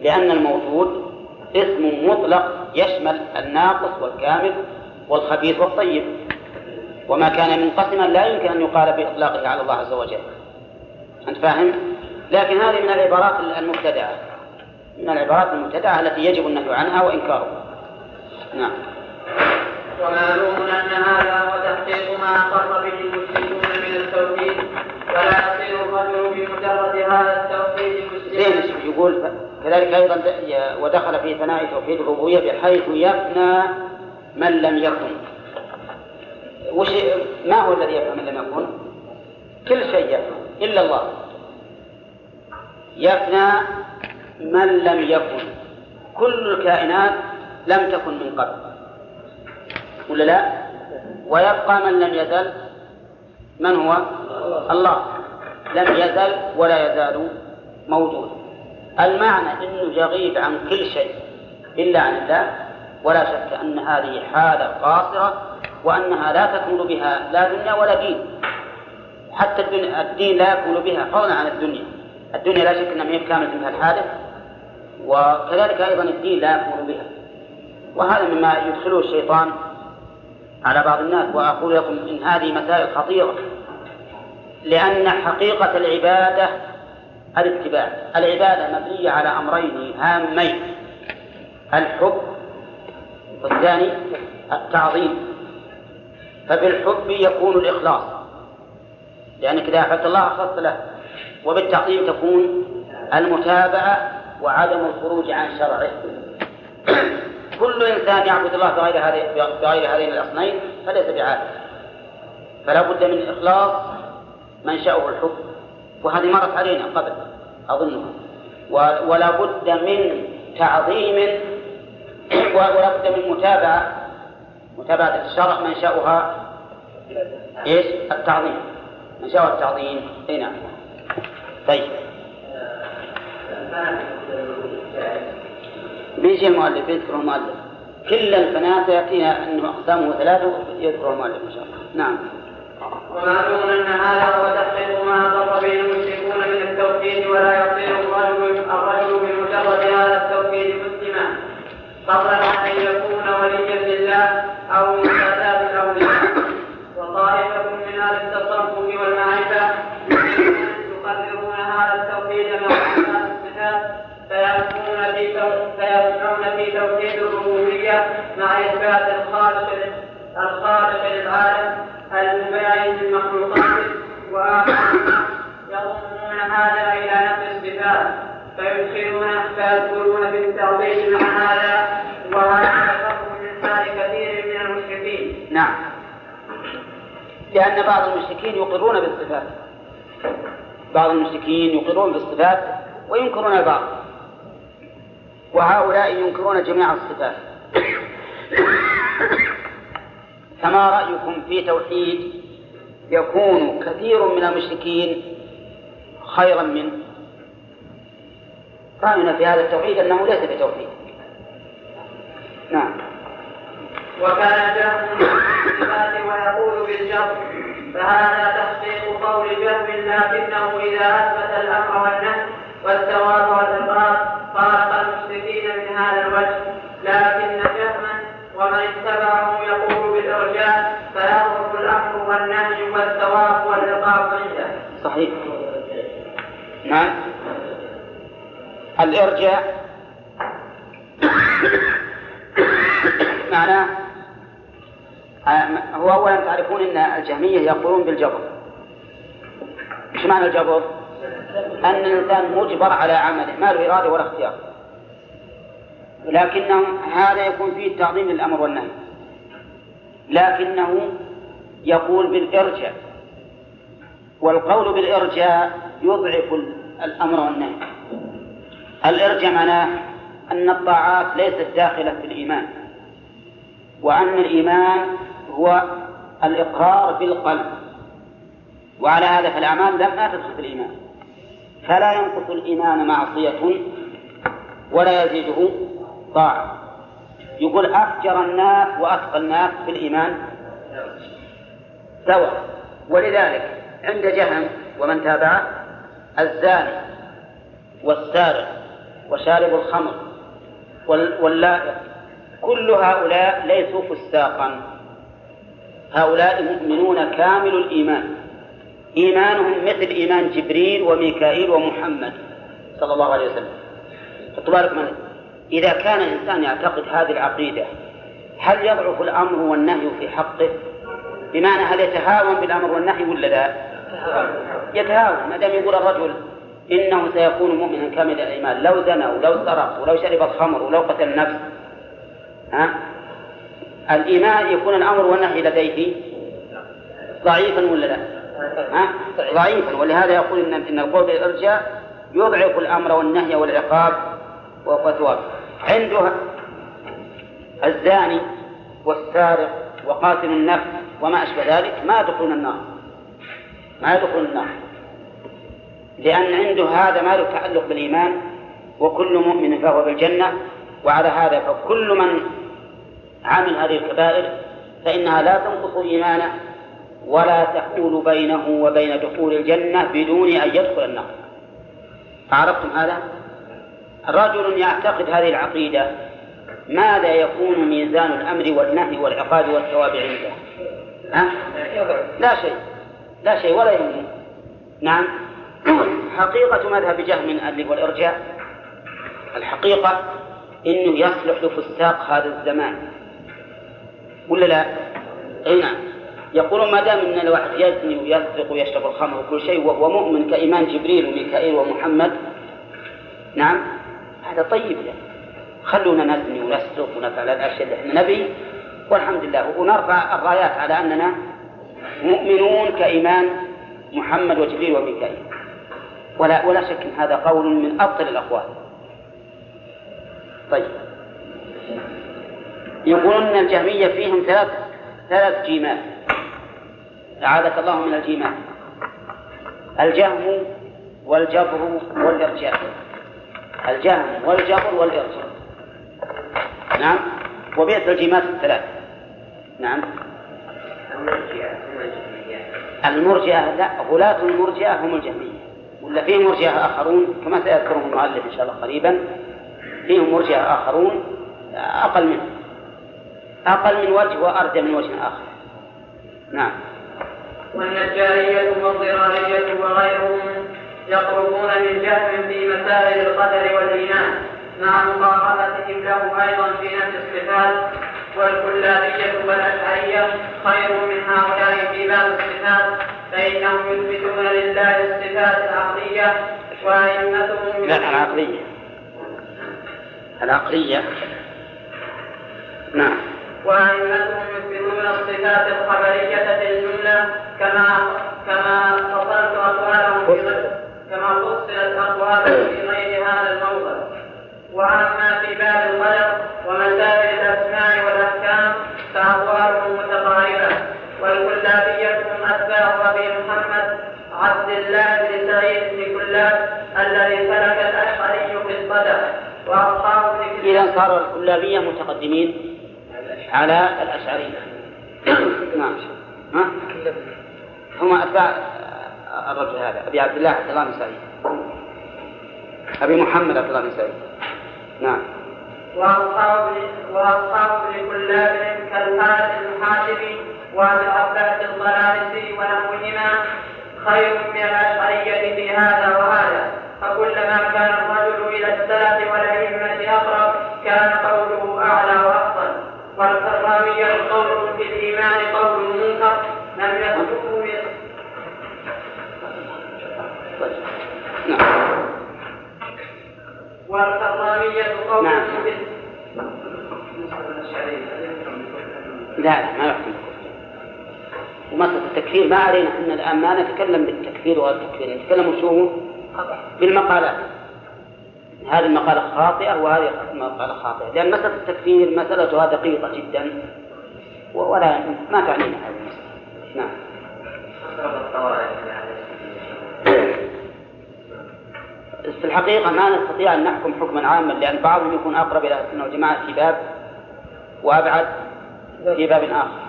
لأن الموجود اسم مطلق يشمل الناقص والكامل والخبيث والطيب، وما كان منقسما لا يمكن أن يقال بإطلاقه على الله عز وجل، أنت فاهم؟ لكن هذه من العبارات المبتدعة، التي يجب النهي عنها وإنكارها. نعم. ومعلوم أن هذا هو تحقيق ما أقر به المشركون من التوحيد، ولا يصير الرجل بمجرد هذا التوحيد المشركين. يقول كذلك أيضا ودخل في ثناء توحيد الربوبية بحيث يفنى من لم يكن. ما هو الذي يفنى من لم يكن؟ كل شيء يفنى إلا الله، يفنى من لم يكن. كل الكائنات لم تكن من قبل ولا لا، ويبقى من لم يزل، من هو؟ الله، لم يزل ولا يزال موجود. المعنى أنه يغيب عن كل شيء إلا عن الله، ولا شك أن هذه حالة قاصرة، وأنها لا تكمل بها لا دنيا ولا دين، حتى الدين لا يكمل بها، فضلا عن الدنيا. الدنيا لا شك أنها كاملة في هذا الحادث، وكذلك أيضا الدين لا يكمل بها. وهذا مما يدخله الشيطان على بعض الناس. وأقول لكم إن هذه مسائل خطيرة، لأن حقيقة العبادة الاتباع. العبادة مبنية على أمرين هامين: الحب، والثاني التعظيم. فبالحب يكون الإخلاص، لأنك إذا أحببت الله أخلصت له، وبالتعظيم تكون المتابعة وعدم الخروج عن شرعه. كل إنسان يعبد الله بغير هذين الأصنين فليس بعادل، فلا بد من إخلاص منشأه الحب، وهذه مرت علينا قبل أظنها، ولا بد من تعظيم، ولا بد من متابعة الشرع منشأها ايش؟ التعظيم، منشأها التعظيم. نعم. طيب بيجي المؤلف يذكر المؤلف كل الفناء يأتينا أنه أقسامه ثلاثة يذكر المؤلف إن شاء الله. نعم. ومعلوم أن هذا هو تحقيق ما أضر به المشركون من التوحيد، ولا يصير الرجل بمجرد هذا التوحيد مسلما قبل أن يكون وليا لله أو من أسباب الأولياء. وطائفة من أهل التصرف والمعرفة يقررون هذا التوحيد مع أسباب الصفات، فيرجعون في توحيد الربوبية مع إثبات الخالق للعالم المبين لمخلوقاته، وآخرون يضمون هذا إلى نفس الصفات فيدخلون في التعظيم مع هذا، وهذا فرق من حال كثير من المشركين. نعم، لأن بعض المشركين يقرون بالصفات، بعض المشركين يقرون بالصفات وينكرون البعض، وهؤلاء ينكرون جميع الصفات. فما رأيكم في توحيد يكون كثير من المشركين خيرا منه؟ رأينا في هذا التوحيد أنه ليس بتوحيد. نعم. وكان جهل بالصفات ويقول بالجهل، فهذا تحقيق قول جهل، لكنه إذا أثبت الأمر والنهي والثواب والعقاب فارق المشركين من هذا الوجه، لكن جهما ومن اتبعه يقول بالارجاء فيضرب الامر والنهي والثواب والعقاب عنده. صحيح. نعم. الارجاء معناه هو اولا تعرفون ان الجهميه يقولون بالجبر. ايش معنى الجبر؟ أن الإنسان مجبر على عمله، ما له إرادة ولا اختيار، لكنهم هذا يكون فيه تعظيم للأمر والنهي، لكنه يقول بالإرجاء، والقول بالإرجاء يضعف الأمر والنهي. الإرجاء معناه أن الطاعات ليست داخلة في الإيمان، وأن الإيمان هو الإقرار بالقلب، وعلى هذا فالأعمال لم تدخل في الإيمان، فلا ينقص الإيمان معصية ولا يزيده طاعة. يقول أفجر الناس وأتقى الناس في الإيمان سواء، ولذلك عند جهنم ومن تابعه الزاني والسارق وشارب الخمر واللائق كل هؤلاء ليسوا فساقا، هؤلاء مؤمنون كامل الإيمان، إيمانهم مثل إيمان جبريل وميكائيل ومحمد صلى الله عليه وسلم. فتبارك من إذا كان الإنسان يعتقد هذه العقيدة هل يضعف الأمر والنهي في حقه؟ بمعنى هل يتهاون بالأمر والنهي ولا لا؟ يتهاون، ما دام يقول الرجل إنه سيكون مؤمنا كامل الإيمان لو زنى ولو سرق ولو شرب الخمر ولو قتل النفس. الإيمان يكون الأمر والنهي لديه ضعيفا ولا لا؟ ضعيفا. ولهذا يقول إن القول بالإرجاء يضعف الأمر والنهي والعقاب والثواب. عندها الزاني والسارق وقاتل النفس وما أشبه ذلك ما يدخلون النار، لأن عنده هذا ما له تعلق بالإيمان، وكل مؤمن فهو بالجنة. وعلى هذا فكل من عمل هذه الكبائر فإنها لا تنقص إيمانه ولا تحول بينه وبين دخول الجنة بدون أن يدخل النار. عرفتم هذا؟ الرجل يعتقد هذه العقيدة ماذا يكون ميزان الأمر والنهي والعقاب والثواب عنده؟ لا شيء ولا يهمه. نعم. حقيقة مذهب جهم الأدل والإرجاء الحقيقة إنه يصلح لفساق هذا الزمان ولا لا؟ نعم. يقولون ما دام ان الواحد يزني ويسرق ويشرب الخمر وكل شيء وهو مؤمن كإيمان جبريل وميكائيل ومحمد، نعم هذا طيب يعني. خلونا نزني ونسرق ونفعل الأشياء اللي احنا نبي والحمد لله، ونرفع الرايات على أننا مؤمنون كإيمان محمد وجبريل وميكائيل. ولا شك إن هذا قول من أفضل الأقوال. طيب، يقولون أن الجهمية فيهم ثلاث جيمات، أعاذك الله من الجيمات: الجهم والجبر والإرجاء. الجهم والجبر والإرجاء، نعم، وبئس الجيمات الثلاث. نعم، المرجئة لا، غلاة المرجئة هم الجهمية، ولا فيهم مرجئة آخرون كما سيذكرهم المؤلف إن شاء الله قريبا. فيهم مرجئة آخرون أقل من وجه وأرجى من وجه آخر. نعم، والنجارية والضرارية وغيرهم يقربون للجهم في مسائل القدر والإيمان مع مقاربتهم له أيضا في نفس الصفات. والكلابية والأشعرية خير من هؤلاء في باب الصفات، فإنهم يثبتون لله الصفات العقلية وأئمتهم من العقلية. نعم، وأئمتهم يثبتون الصفات الخبرية في الجملة كما فصلت أقوالهم في غير هذا الموضع. وأما في باب القدر ومسائل الأسماء والأحكام فأقوالهم متقاربة. والكلابية هم أتباع أبي محمد عبد الله بن سعيد بن كلاب الذي سلك الأشعري في القدر، وأصحاب ابن كلاب. إذا صار الكلابية متقدمين على الأشعري. نعم، هم أتباع الرجل هذا أبي عبد الله عبد الله بن سعيد، أبي محمد عبد الله بن سعيد. نعم، وأصحاب لكلاب كالفارس المحاسبي والعباس الطلالسي ونحوهما خير من الأشعرية في هذا وهذا. فكلما كان الرجل إلى السلف والأئمة أقرب كان قوله أعلى وأفضل. والفراوية القول في الإيمان قول منكر لم يسلكه به. نعم، والكرامية قول منكر. لا ما يحكم، ومسألة التكفير ما علينا أن الآن ما نتكلم بالتكفير وغير التكفير، نتكلم شو بالمقالات. هذه المقالة خاطئة وهذه المقالة خاطئة، لأن مسألة التكفير مسألتها دقيقة جدا ولا ما تعنينا هذه المسألة. نعم، في الحقيقة ما نستطيع أن نحكم حكما عاما، لأن بعضهم يكون أقرب إلى السنة والجماعة في باب وأبعد في باب آخر.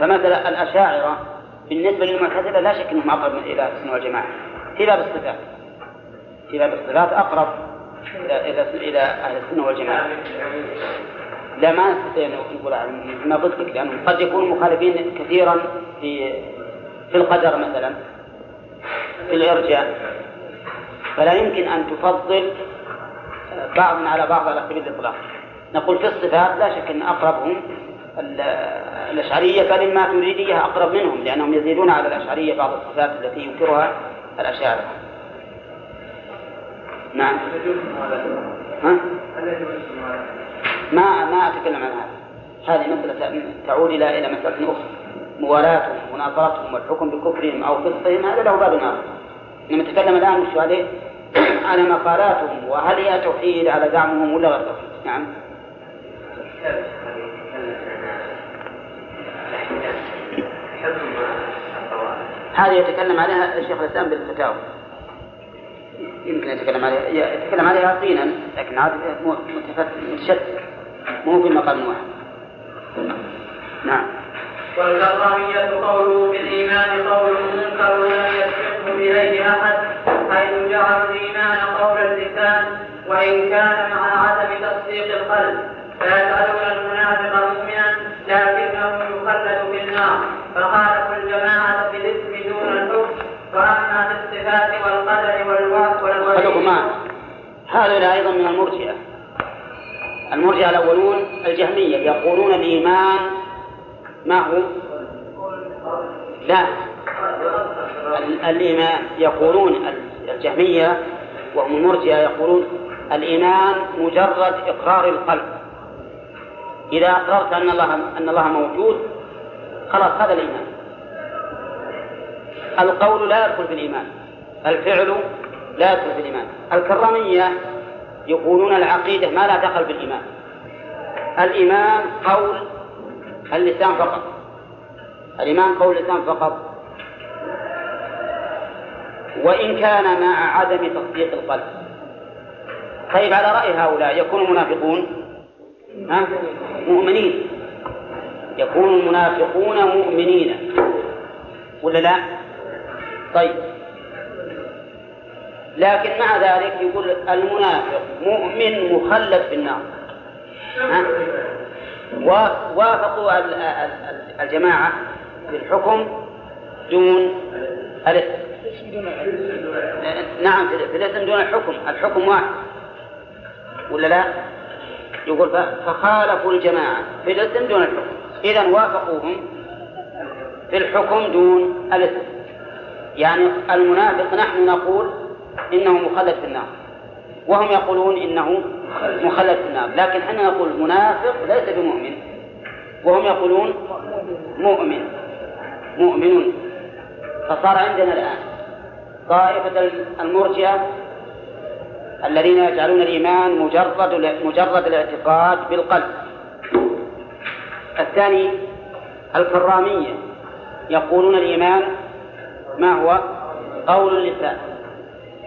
فمثلا الأشاعرة بالنسبة للمعتزلة لا شك أنهم أقرب إلى السنة والجماعة في باب الصفات، في باب الصفات أقرب إلى أهل السنة والجماعة. لا ما نستطيع أن نقول عنهم ضدك، لأنهم قد يكونوا مخالفين كثيرا في القدر مثلا، في الإرجاء. فلا يمكن أن تفضل بعض على بعض على سبيل الإطلاق. نقول في الصفات لا شك أن أقربهم الأشعرية، بل ما تريديها أقرب منهم، لأنهم يزيدون على الأشعرية بعض الصفات التي ينكرها الأشاعرة. نعم، ما أتكلم عن هذا. هذه مسألة تعود إلى مسألة أخرى. موالاتهم وناظرتهم والحكم بكفرهم أو فسقهم هذا له باب آخر. لما نتكلم الآن مش عليه على مقالاتهم، وهل هي توحيد على دعمهم ولا غير توحيد. نعم، هذا يتكلم عليها الشيخ الإسلام بالفتاوى، يمكن يتكلم عليها يقينا، لكن عاد متشتت مو في مقام واحد. نعم، والكرامية قوله بالإيمان قول منكر لا يسبقه إليه أحد، حيث جعل الإيمان قول اللسان وإن كان مع عدم تصديق القلب، فيجعلون المنافق مؤمنا لكنه يخلد في النار. فخالفوا الجماعة بالاسم دون الحكم. وأما بالصفات والقدر والوحي هذا أيضا من المرجئة. المرجئة الأولون الجهمية يقولون الإيمان ما هو؟ لا، الإيمان يقولون الجهمية وهم المرجئة يقولون الإيمان مجرد إقرار القلب. إذا أقررت أن الله موجود خلاص هذا الإيمان. القول لا يدخل في الإيمان، الفعل لا يدخل في الإيمان. الكرامية يقولون العقيدة ما لا دخل في الإيمان. الإيمان قول اللسان فقط، الإيمان قول اللسان فقط، وإن كان مع عدم تصديق القلب. طيب، على رأي هؤلاء يكون المنافقون مؤمنين، يكون المنافقون مؤمنين ولا لا؟ طيب، لكن مع ذلك يقول المنافق مؤمن مخلد في النار. وافقوا الجماعة بالحكم دون الاسم. نعم، في الاسم دون الحكم، الحكم واحد ولا لا؟ يقول فخالفوا الجماعة في الاسم دون الحكم، إذن وافقوهم في الحكم دون الاسم. يعني المنافق نحن نقول إنه مخلد في النار، وهم يقولون إنه مخلد في النار، لكن حنا نقول منافق ليس بمؤمن، وهم يقولون مؤمن. فصار عندنا الآن طائفة المرجئة الذين يجعلون الإيمان مجرد الاعتقاد بالقلب. الثاني الكرامية يقولون الإيمان ما هو قول اللسان.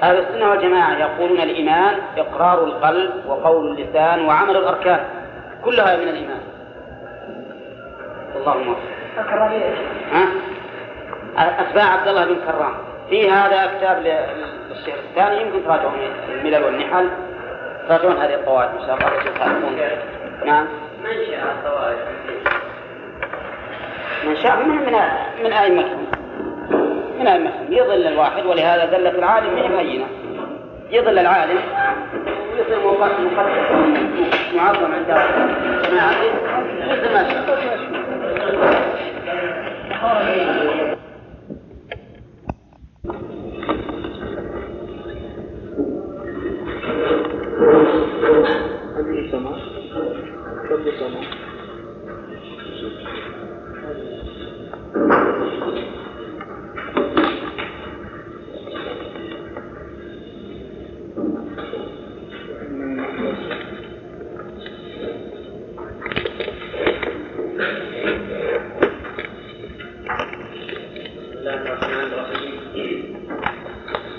أهل السنة والجماعة يقولون الإيمان إقرار القلب وقول اللسان وعمل الأركان، كلها من الإيمان. اللهم وفق أتباع عبد الله بن كرام في هذا كتاب للشهر الثاني، يمكن تراجعون الملل والنحل، تراجعون هذه الطوائف إن شاء الله. نعم، من شاء الطوائف من شاء من أئمتهم يضل الواحد، ولهذا ذلة العالم من هينة، يضل العالم ويصير مقدس معظم عند جماعة مثل ما شاء.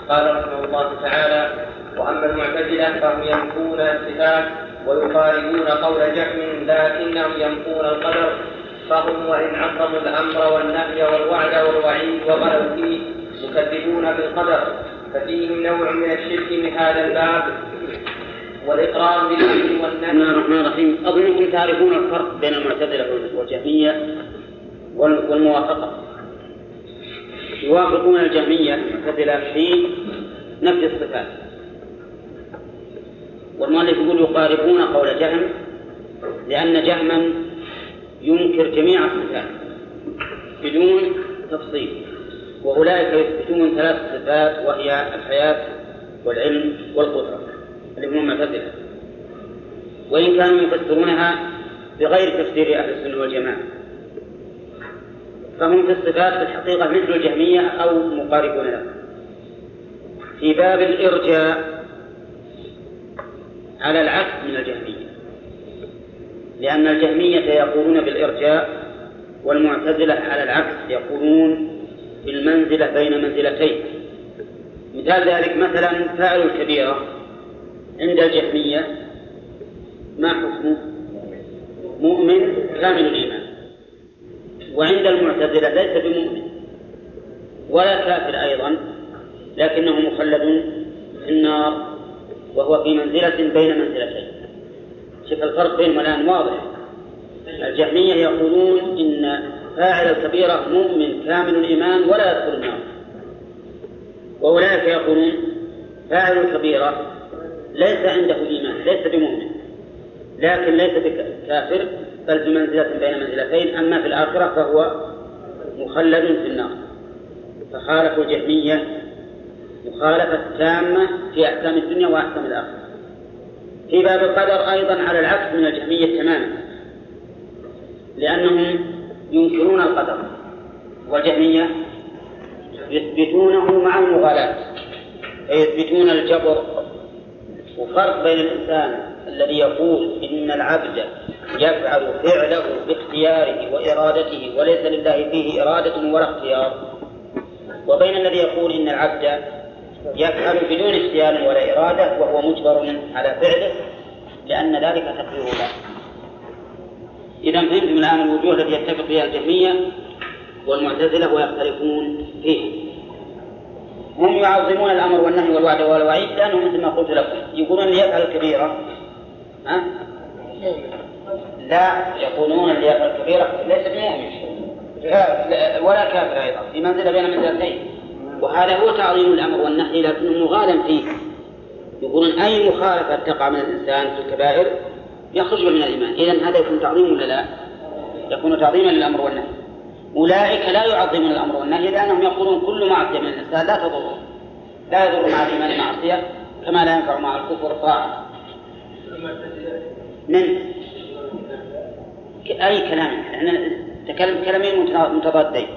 قال رحمه الله تعالى: وأما المعتزلة فهم ينفون الصفات ويقاربون قول جهم، لكنهم ينفون القدر. فهم وإن عظموا الأمر والنهي والوعد والوعيد وغلوا فيه مكذبون بالقدر، ففيهم نوع من الشرك من هذا الباب والإقرار بالأمر والنهي. بسم الله الرحمن الرحيم. أظنكم تعرفون الفرق بين المعتزلة والجهمية والموافقة. يوافقون الجهمية المعتزلة في نفس الصفات، والمؤلف يقول يقاربون قول جهم لأن جهما ينكر جميع الصفات بدون تفصيل، وأولئك يثبتون ثلاث صفات وهي الحياة والعلم والقدرة، اللي هم المعتزلة، وإن كانوا يفسرونها بغير تفسير أهل السنة والجماعة. فهم في الصفات في الحقيقة مثل الجهمية أو مقاربون لها. في باب الإرجاء على العكس من الجهمية، لأن الجهمية يقولون بالإرجاء والمعتزلة على العكس يقولون بالمنزلة بين منزلتين. مثال ذلك مثلا فاعل الكبيرة عند الجهمية ما حكمه؟ مؤمن كامل الإيمان، وعند المعتزلة ليس بمؤمن ولا كافر أيضا، لكنه مخلد في النار، وهو في منزلة بين منزلتين. شوف الفرق بينهم الآن واضح. الجهمية يقولون إن فاعل الكبيرة مؤمن كامل الإيمان ولا يدخل النار، وأولئك يقولون فاعل الكبيرة ليس عنده إيمان، ليس بمؤمن لكن ليس بكافر، بل في منزلة بين منزلتين، أما في الآخرة فهو مخلد في النار. فخالفوا الجهمية مخالفة تامة في أحكام الدنيا وأحكام الآخرة. في باب القدر أيضا على العكس من الجهمية تماما، لأنهم ينكرون القدر والجهمية يثبتونه مع المغالاة، يثبتون الجبر وفرق بين الإنسان الذي يقول إن العبد يفعل فعله باختياره وإرادته وليس لله فيه إرادة ولا اختيار، وبين الذي يقول إن العبد يفعل بدون اختيار ولا إرادة وهو مجبر على فعله لأن ذلك تقدير الله. إذا فهمتم الآن الوجوه التي يتفق فيها الجهمية والمعتزلة ويختلفون فيه. هم يعظمون الأمر والنهي والوعد والوعيد لأنهم مثل ما قلت لكم يقولون اللي يفعل الكبيرة لا، يقولون اللي يفعل الكبيرة ليس بمؤمن ولا كافر أيضا، في منزلة بين منزلتين، وهذا هو تعظيم الأمر والنهي لكنه مغالم فيه. يقولون أي مخالفة تقع من الإنسان في الكبائر يخرج من الإيمان. إذن هذا يكون تعظيم ولا لا؟ يكون تعظيما للأمر والنهي. أولئك لا يعظمون الأمر والنهي لأنهم يقولون كل معصية من الإنسان لا تضره، لا يضر مع الإيمان معصية كما لا ينفع مع الكفر طاعة. من أي كلام تكلم كلامين متضادين.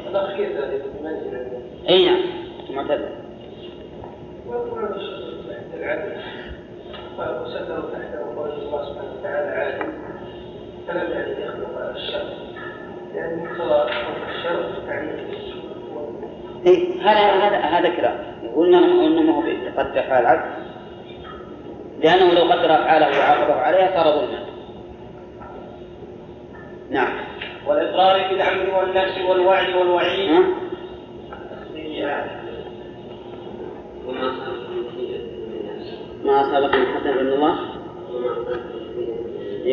أي نعم معتدل. هذا كلام قلنا إنه هو قد تفعل العبد، لأنه لو قدر أفعاله وعاقبه عليها صار ظلما. نعم. والإقرار بالعمل والنفس والوعد والوعيد. ما أصابك من حسنة فمن الله.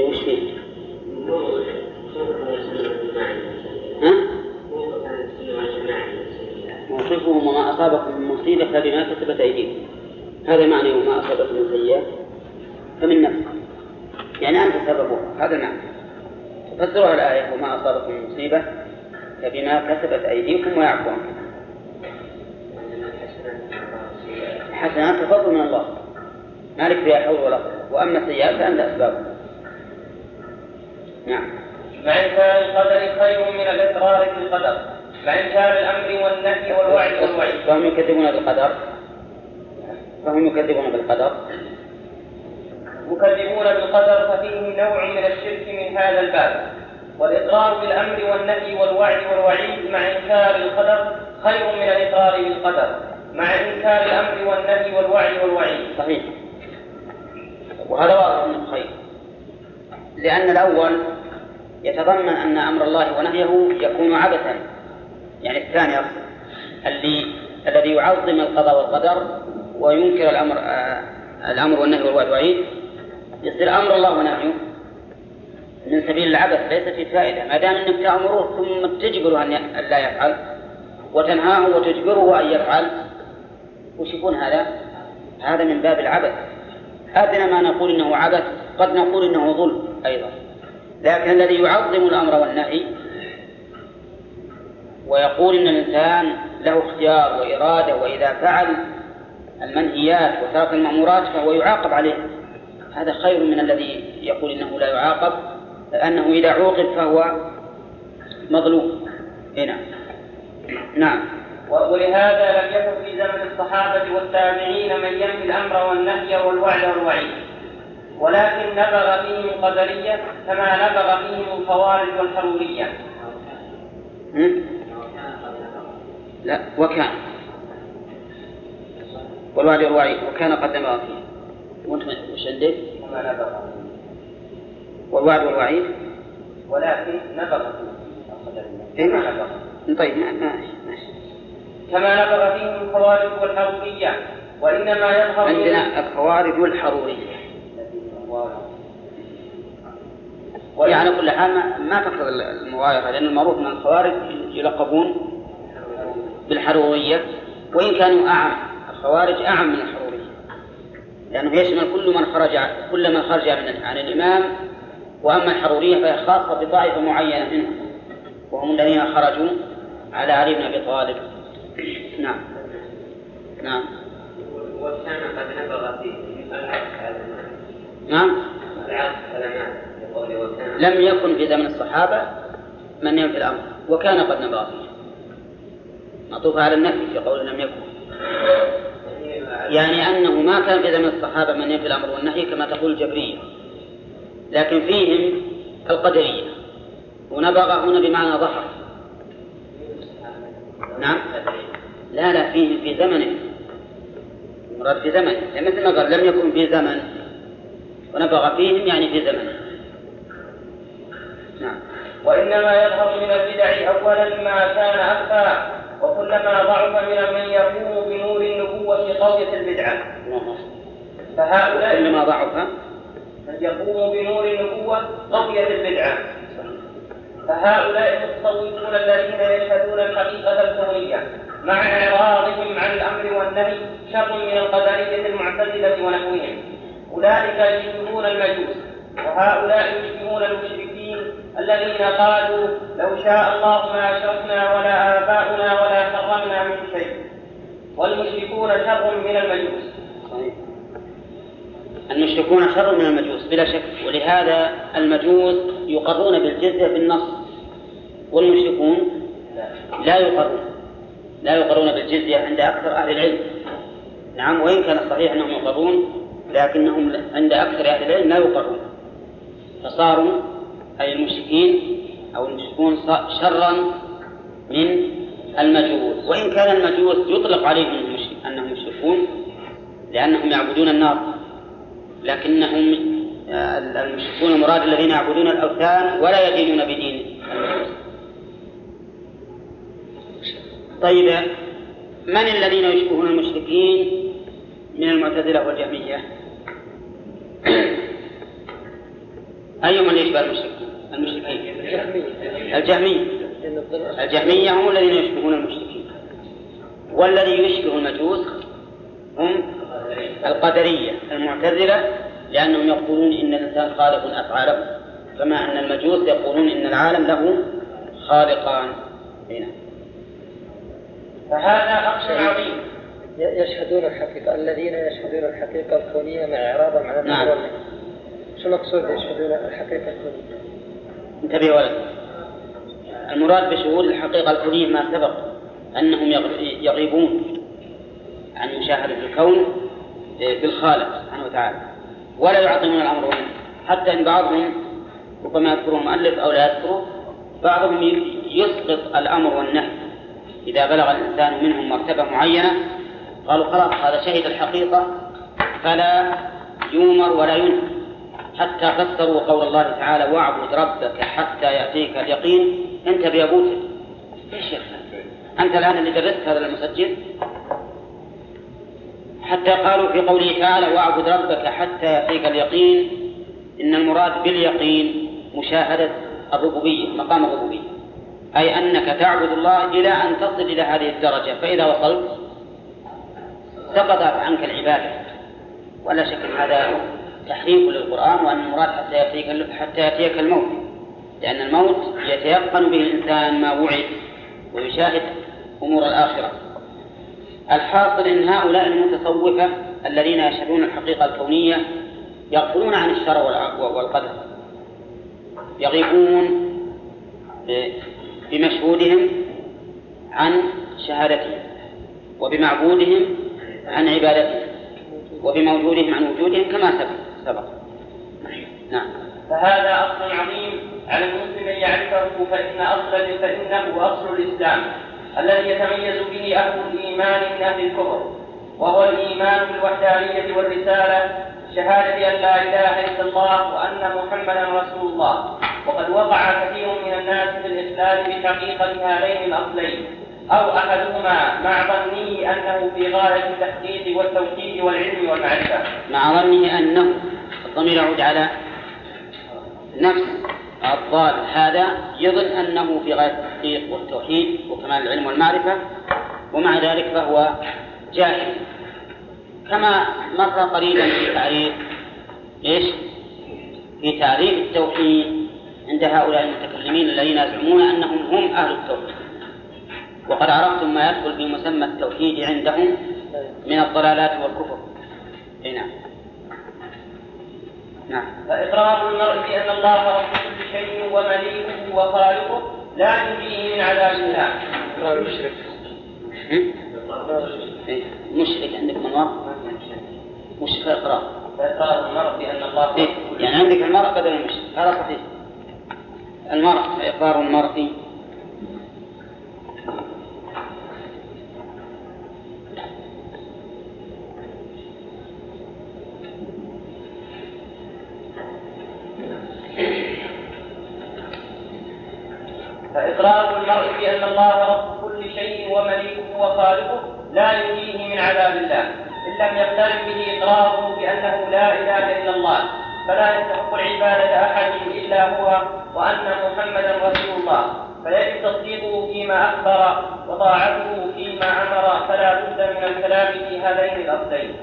وش فيه؟ موصفهم وما أصابكم من مصيبة فبما كسبت أيديكم، هذا معنى وما أصابكم من سيئة فمن نفسكم، يعني أنت سببها، هذا معنى تفسرها الآية وما أصابكم من مصيبة فبما كسبت أيديكم ويعفو عنكم. الحسنات فضل من الله مالك فيها حول ولا قوة، وأما السيئات فأنت أسبابها. نعم. فإنكار القدر خير من الإقرار بالقدر، فإنكار الأمر والنهي والوعد والوعيد. فهم يكذبون بالقدر، ففيه نوع من الشرك من هذا الباب. والإقرار بالأمر والنهي والوعد والوعيد مع إنكار القدر خير من الإقرار بالقدر مع إنكار الأمر والنهي والوعد والوعيد. صحيح، وهذا واضح من الخير، لأن الأول يتضمن أن أمر الله ونهيه يكون عبثا، يعني الثاني أصلا الذي يعظم القضاء والقدر وينكر الأمر والنهي والوعد والوعيد يصير أمر الله ونهيه من سبيل العبث، ليس في فائدة. ما دام أنك تأمره ثم تجبره أن لا يفعل وتنهاه وتجبره أن يفعل، وش يكون هذا؟ هذا من باب العبث. أدنى ما نقول إنه عبث قد نقول إنه ظلم أيضا، لكن الذي يعظم الأمر والنهي ويقول إن الإنسان له اختيار وإرادة وإذا فعل المنهيات وترك المأمورات فهو يعاقب عليه، هذا خير من الذي يقول إنه لا يعاقب، لأنه إذا عوقب فهو مظلوم. هنا نعم. ولهذا لم يكن في زمن الصحابة والتابعين من ينفي الأمر والنهي والوعد والوعيد، ولكن نبغ فيهم القدرية كما نبغ فيهم الخوارج والحرورية. لا، وكان والوعد والوعيد وكان قد نبغ فيه، وانتم وش عندك؟ كما نبغ والوعد والوعيد ولكن نبغ فيه القدرية. طيب ماشي. كما نبغ فيهم الخوارج والحرورية، وإنما يظهر عندنا الخوارج والحرورية، يعني كل حال ما تقصد المغايرة، لأن المعروف من الخوارج يلقبون بالحرورية، وإن كانوا أعم، الخوارج أعم من الحرورية لأنه يشمل كل من خرج عن الإمام، وأما الحرورية فهي خاصة بطائفة معينة منهم وهم الذين خرجوا على علي بن أبي طالب. نعم. وكان قد نبغ فيه نعم لم يكن في زمن الصحابة من ينفي الأمر وكان قد نبغى فيه معطوف على النفي في قول لم يكن، يعني أنه ما كان في زمن الصحابة من ينفي الأمر والنهي كما تقول الجبرية، لكن فيهم القدرية، ونبغى هنا بمعنى ظهر. نعم لا فيهم في زمنه، مراد في زمنه، يعني مثل ما قال لم يكن في زمن ونبغى فيهم يعني في زمنه. نعم وإنما يظهر من البدع أولا ما كان أخفى، وكلما ضعف من يقوم بنور النبوة قوية البدعة، فهؤلاء كلما ضعف من يقوم بنور النبوة قوية البدعة، فهؤلاء المتصوفون الذين يشهدون الحقيقة الكونية مع إعراضهم عن الأمر والنهي شر من القدرية المعتزلة ونحوهم، أولئك يشبهون المجوس، وهؤلاء يشبهون المشركين الذين قالوا لو شاء الله ما أشركنا ولا آباؤنا ولا حرمنا من شيء، والمشركون شر من المجوس. المشركون شر من المجوس بلا شك، ولهذا المجوس يقرون بالجزية بالنص، والمشركون لا يقرون بالجزية عند أكثر أهل العلم. نعم وإن كان صحيح أنهم يقرون، لكنهم عند أكثر أهل العلم لا يقرون، فصاروا أي المشركين أو المشركون شرا من المجوس، وإن كان المجوس يطلق عليهم أنهم مشركون لأنهم يعبدون النار، لكنهم المشركون مراد الذين يعبدون الأوثان ولا يدينون بدين المجوس. طيب من الذين يشبهون المشركين من المعتزلة والجهمية؟ أيهم اللي يشبه المشركين؟ الجهمية هم الذين يشبهون المشركين، والذي يشبه المجوس هم القدرية المعتزلة، لأنهم يقولون إن الإنسان خالق أفعاله، كما أن المجوس يقولون إن العالم له خالقان. هنا فهذا أمر عظيم، يشهدون الحقيقة، الذين يشهدون الحقيقة الكونية مع إعراضهم عن الأمر والنهي. شو المقصود يشهدون الحقيقة الكونية؟ انتبه يا ولد، المراد بشهود الحقيقة الكونية ما سبق، أنهم يغيبون عن مشاهدة الكون بالخالق سبحانه وتعالى، ولا يعطون الأمر والنهي، حتى إن بعضهم ربما يذكره مؤلف أو لا يذكره، بعضهم يسقط الأمر والنهي إذا بلغ الإنسان منهم مرتبة معينة، قالوا خلاص هذا شهد الحقيقة فلا يؤمر ولا ينهى، حتى فسروا قول الله تعالى واعبد ربك حتى يأتيك اليقين. أنت بيابوتك يا شيخ، أنت الآن اللي درست هذا المسجل، حتى قالوا في قوله تعالى واعبد ربك حتى يأتيك اليقين إن المراد باليقين مشاهدة الربوبية، مقام الربوبية، أي أنك تعبد الله إلى أن تصل إلى هذه الدرجة، فإذا وصلت سقطت عنك العبادة. ولا شك هذا تحريف للقرآن، وأن المراد حتى يأتيك الموت، لأن الموت يتيقن به الإنسان ما وعد ويشاهد أمور الآخرة. الحاصل إن هؤلاء المتصوفة الذين يشهدون الحقيقة الكونية يغفلون عن الشرع والقدر، يغيبون بمشهودهم عن شهادتهم، وبمعبودهم عن عبادتهم، وبموجودهم عن وجودهم كما سبق. نعم فهذا أصل عظيم على المسلم أن يعرفه، فإنه أصل الإسلام الذي يتميز به أهل الإيمان من أهل الكفر، وهو الإيمان بالوحدانية والرسالة، شهادة أن لا إله إلا الله وأن محمدا رسول الله. وقد وقع كثير من الناس في الإسلام بحقيقة هذين الأصلين أو أحدهما مع ظنه أنه في غاية التحقيق والتوحيد والعلم والمعرفة، مع ظنه أنه الضمير يعود على نفسه، الضال هذا يظن أنه في غاية التحقيق والتوحيد وكمال العلم والمعرفة، ومع ذلك فهو جاهل، كما مر قليلا في تعريف التوحيد عند هؤلاء المتكلمين الذين يزعمون أنهم هم أهل التوحيد. وقد عرفتم ما يدخل في مسمى التوحيد عندهم من الضلالات والكفر. نعم فإقرار المرء بأن الله رب كل شيء ومليكه وخالقه لا ينجيه من عذاب الله. إقرار المشرك مشرك عندك منور مشرك إقرار. فإقرار المرء بأن الله يعني عندك المرء بدل المشرك هذا صحيح. المرء إقرار المرء فإقرار المرء بأن الله رب كل شيء ومليكه وخالقه لا ينجيه من عذاب الله إن لم يقترن به إقراره بأنه لا إله إلا الله فلا يستحق العبادة أحد إلا هو وأن محمدا رسول الله فيجب تصديقه فيما أخبر وطاعته فيما أمر فلا بد من الكلام في هذين الأصلين.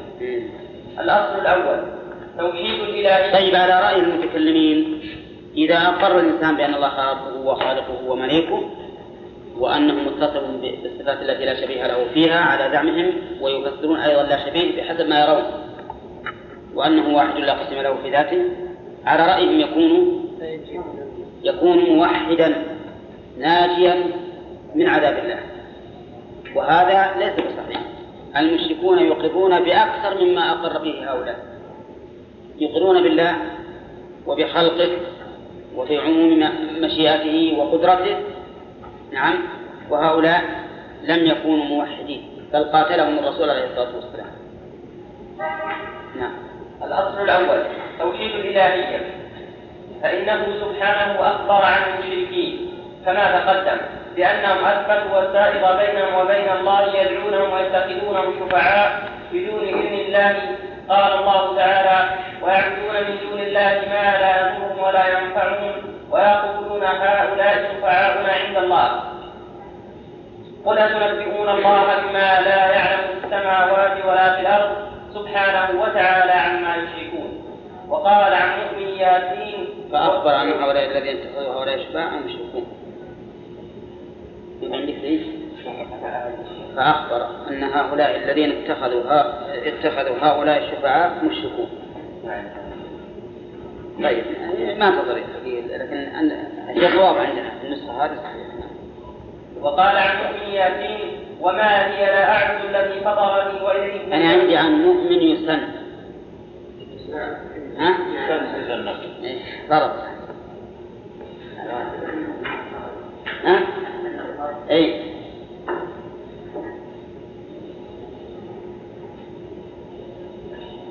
الأصل الأول توحيد الإلهية. طيب على رأي المتكلمين إذا أقر الإنسان بأن الله خالقه وخالقه ومليكه وأنه متصف بالصفات التي لا شبيه له فيها على زعمهم ويفسرون أيضا لا شبيه بحسب ما يرون وأنه واحد لا قسم له في ذاته على رأيهم يكون موحدا ناجيا من عذاب الله وهذا ليس بصحيح. المشركون يقرون بأكثر مما أقر به هؤلاء يقرون بالله وبخلقه وفي عموم مشيئته وقدرته نعم وهؤلاء لم يكونوا موحدين بل قاتلهم الرسول عليه الصلاة والسلام. نعم الأصل الأول توحيد الإلهية فإنه سبحانه أخبر عن المشركين كما تقدم بأنهم أثبتوا والسائط بينهم وبين الله يدعونهم ويتخذونهم شفعاء بدون إذن الله. قال الله تعالى ويعبدون من دون الله ما لا يضرهم ولا ينفعهم ويقولون هؤلاء شفعاؤنا عند الله قل أتنبئون الله بما لا يعلم في السماوات ولا في الأرض سبحانه وتعالى عما يشركون. وقال عن مؤمن ياسين فأخبر عن هؤلاء الذين اتخذوا هؤلاء شفعاء مشركون. فأخبر أن هؤلاء الذين اتخذوا هؤلاء الشفعاء مشركون. طيب ما تضرب لكن الجواب عندنا النسخة هذه صحيحة. وقال عن مؤمن ياسين وما هي لا أعبد الذي فطرني وإليه. أنا عندي عن مؤمن يسن ها؟ يسن ضرب ها؟ أي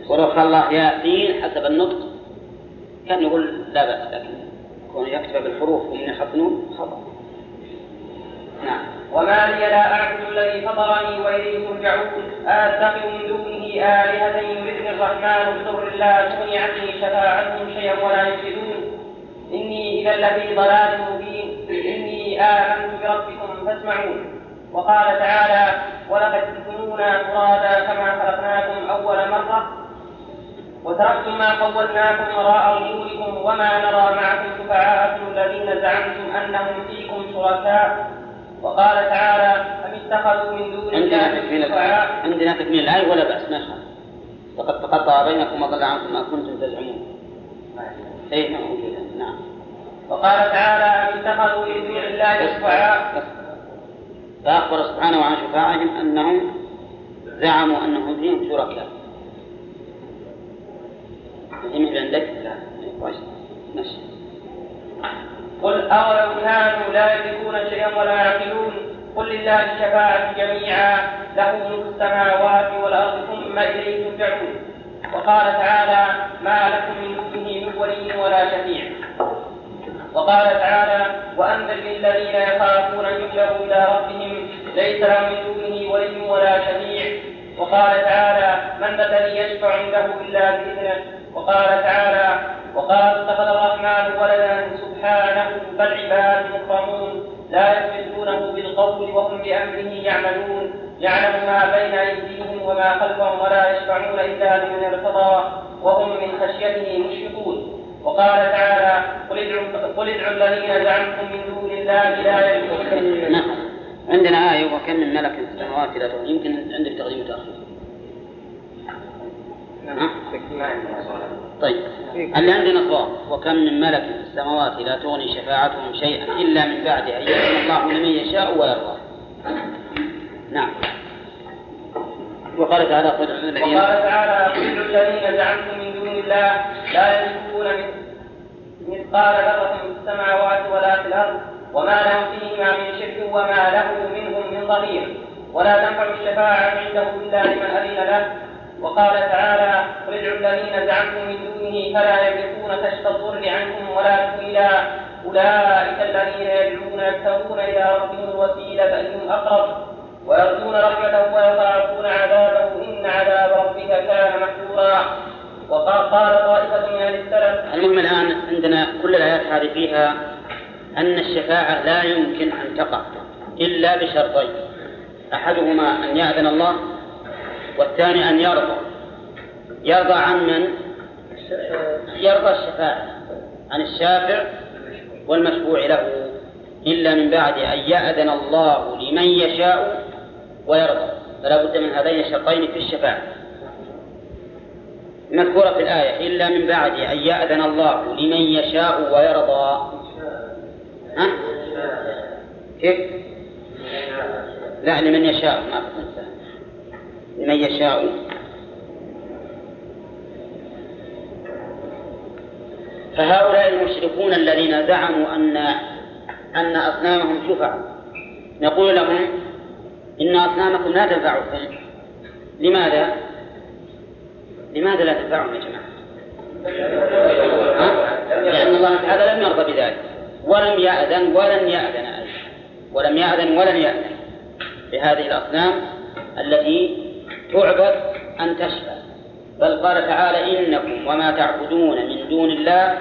ورخ الله ياسين حسب النطق كان يقول لا بأس لكن كون يكتب بالحروف ومن يحطنون خطأ. نعم وما لي لا أعبد الذي فطرني وإليه ترجعون أتخذ من دونه آلهة يريدني الرحمن بضر لا تغني عني شفاعتهم شيئا ولا يفسدون إني إذا الذي ضلال مبين إني آمنت بربكم فاسمعون. وقال تعالى ولقد تكونونا فرادا كما خلقناكم أول مرة وتركتم ما قولناكم وراء ظهوركم وما نرى معكم شفعاءكم الذين زعمتم أنهم فيكم شركاء. وقال تعالى أم اتخذوا من دون الله شفعاء. عندنا تكمل الآية ولا بأس ما شاء فقد تقطع بينكم وضل عنكم ما كنتم تزعمون. أي نعم وقال تعالى أم اتخذوا من دون الله شفعاء. فأخبر سبحانه عن شفاعهم أنهم زعموا أنهم فيهم شركاء. إمهل عندك؟ لا ماشي. قل أولو كانوا لا يملكون شيئا ولا يعقلون قل لله الشفاعة جميعا له ملك السماوات والأرض ثم إليه ترجعون. وقال تعالى ما لكم من دونه من ولي ولا شفيع. وقال تعالى وأنذر الذين يخافون يحشرون إلى ربهم ليس لهم من دونه ولي ولا شفيع. وقال تعالى من الذي يشفع عنده إلا بإذنه. وقال تعالى وقال اتخذ الرحمن ولدا سبحانه بل عباد مكرمون لا يثبتونه بالقول وهم بأمره يعملون يعلم ما بين أيديهم وما خلفهم ولا يشفعون إلا لمن ارتضى وهم من خشيته مشفقون. وقال تعالى قل ادعوا الذين زعمتم من دون الله لا يملكون. عندنا آية وكم من ملك في السماوات لا يمكن عندك تقديم تأخير. طيب اللي عندنا صواب. وكم من ملك في السماوات لا تغني شفاعتهم شيئا إلا من بعد أن يأذن الله لمن يشاء ويرضى. نعم. وقال تعالى قل الذين زعمتم من دون الله لا يملكون مثقال ذرة في السماوات ولا في الأرض وما لهم فيهما من شرك وما له منهم من ظهير ولا تنفع الشفاعة عنده إلا لمن أذن له. وقال تعالى قل ادعوا الذين زعمتم من دونه فلا يملكون كشف الضر عنكم ولا تحويلا أولئك الذين يدعون يبتغون إلى ربهم الوسيلة أيهم أقرب ويرجون رحمته ويخافون عذابه إن عذاب ربك كان محذورا. وقال طائفة من السلف. المهم الآن عندنا كل الآيات هذه فيها أن الشفاعة لا يمكن أن تقع إلا بشرطين، أحدهما أن يأذن الله والثاني أن يرضى. يرضى عن من؟ يرضى الشفاعة عن الشافع والمشفوع له. إلا من بعد أن يأذن الله لمن يشاء ويرضى، فلا بد من هذين الشرطين في الشفاعة مذكورة في الآية. إلا من بعد أن يأذن الله لمن يشاء ويرضى. ها؟ كيف؟ لا، لمن يشاء، ما أفضل لمن يشاء. فهؤلاء المشركون الذين زعموا أن أصنامهم شفع، نقول لهم إن أصنامكم لا تنفعكم. لماذا لا تنفعهم يا جماعة؟ لأن الله تعالى لم يرضى بذلك ولم يأذن بهذه الأصنام التي تعبد أن تشفع. بل قال تعالى إنكم وما تعبدون من دون الله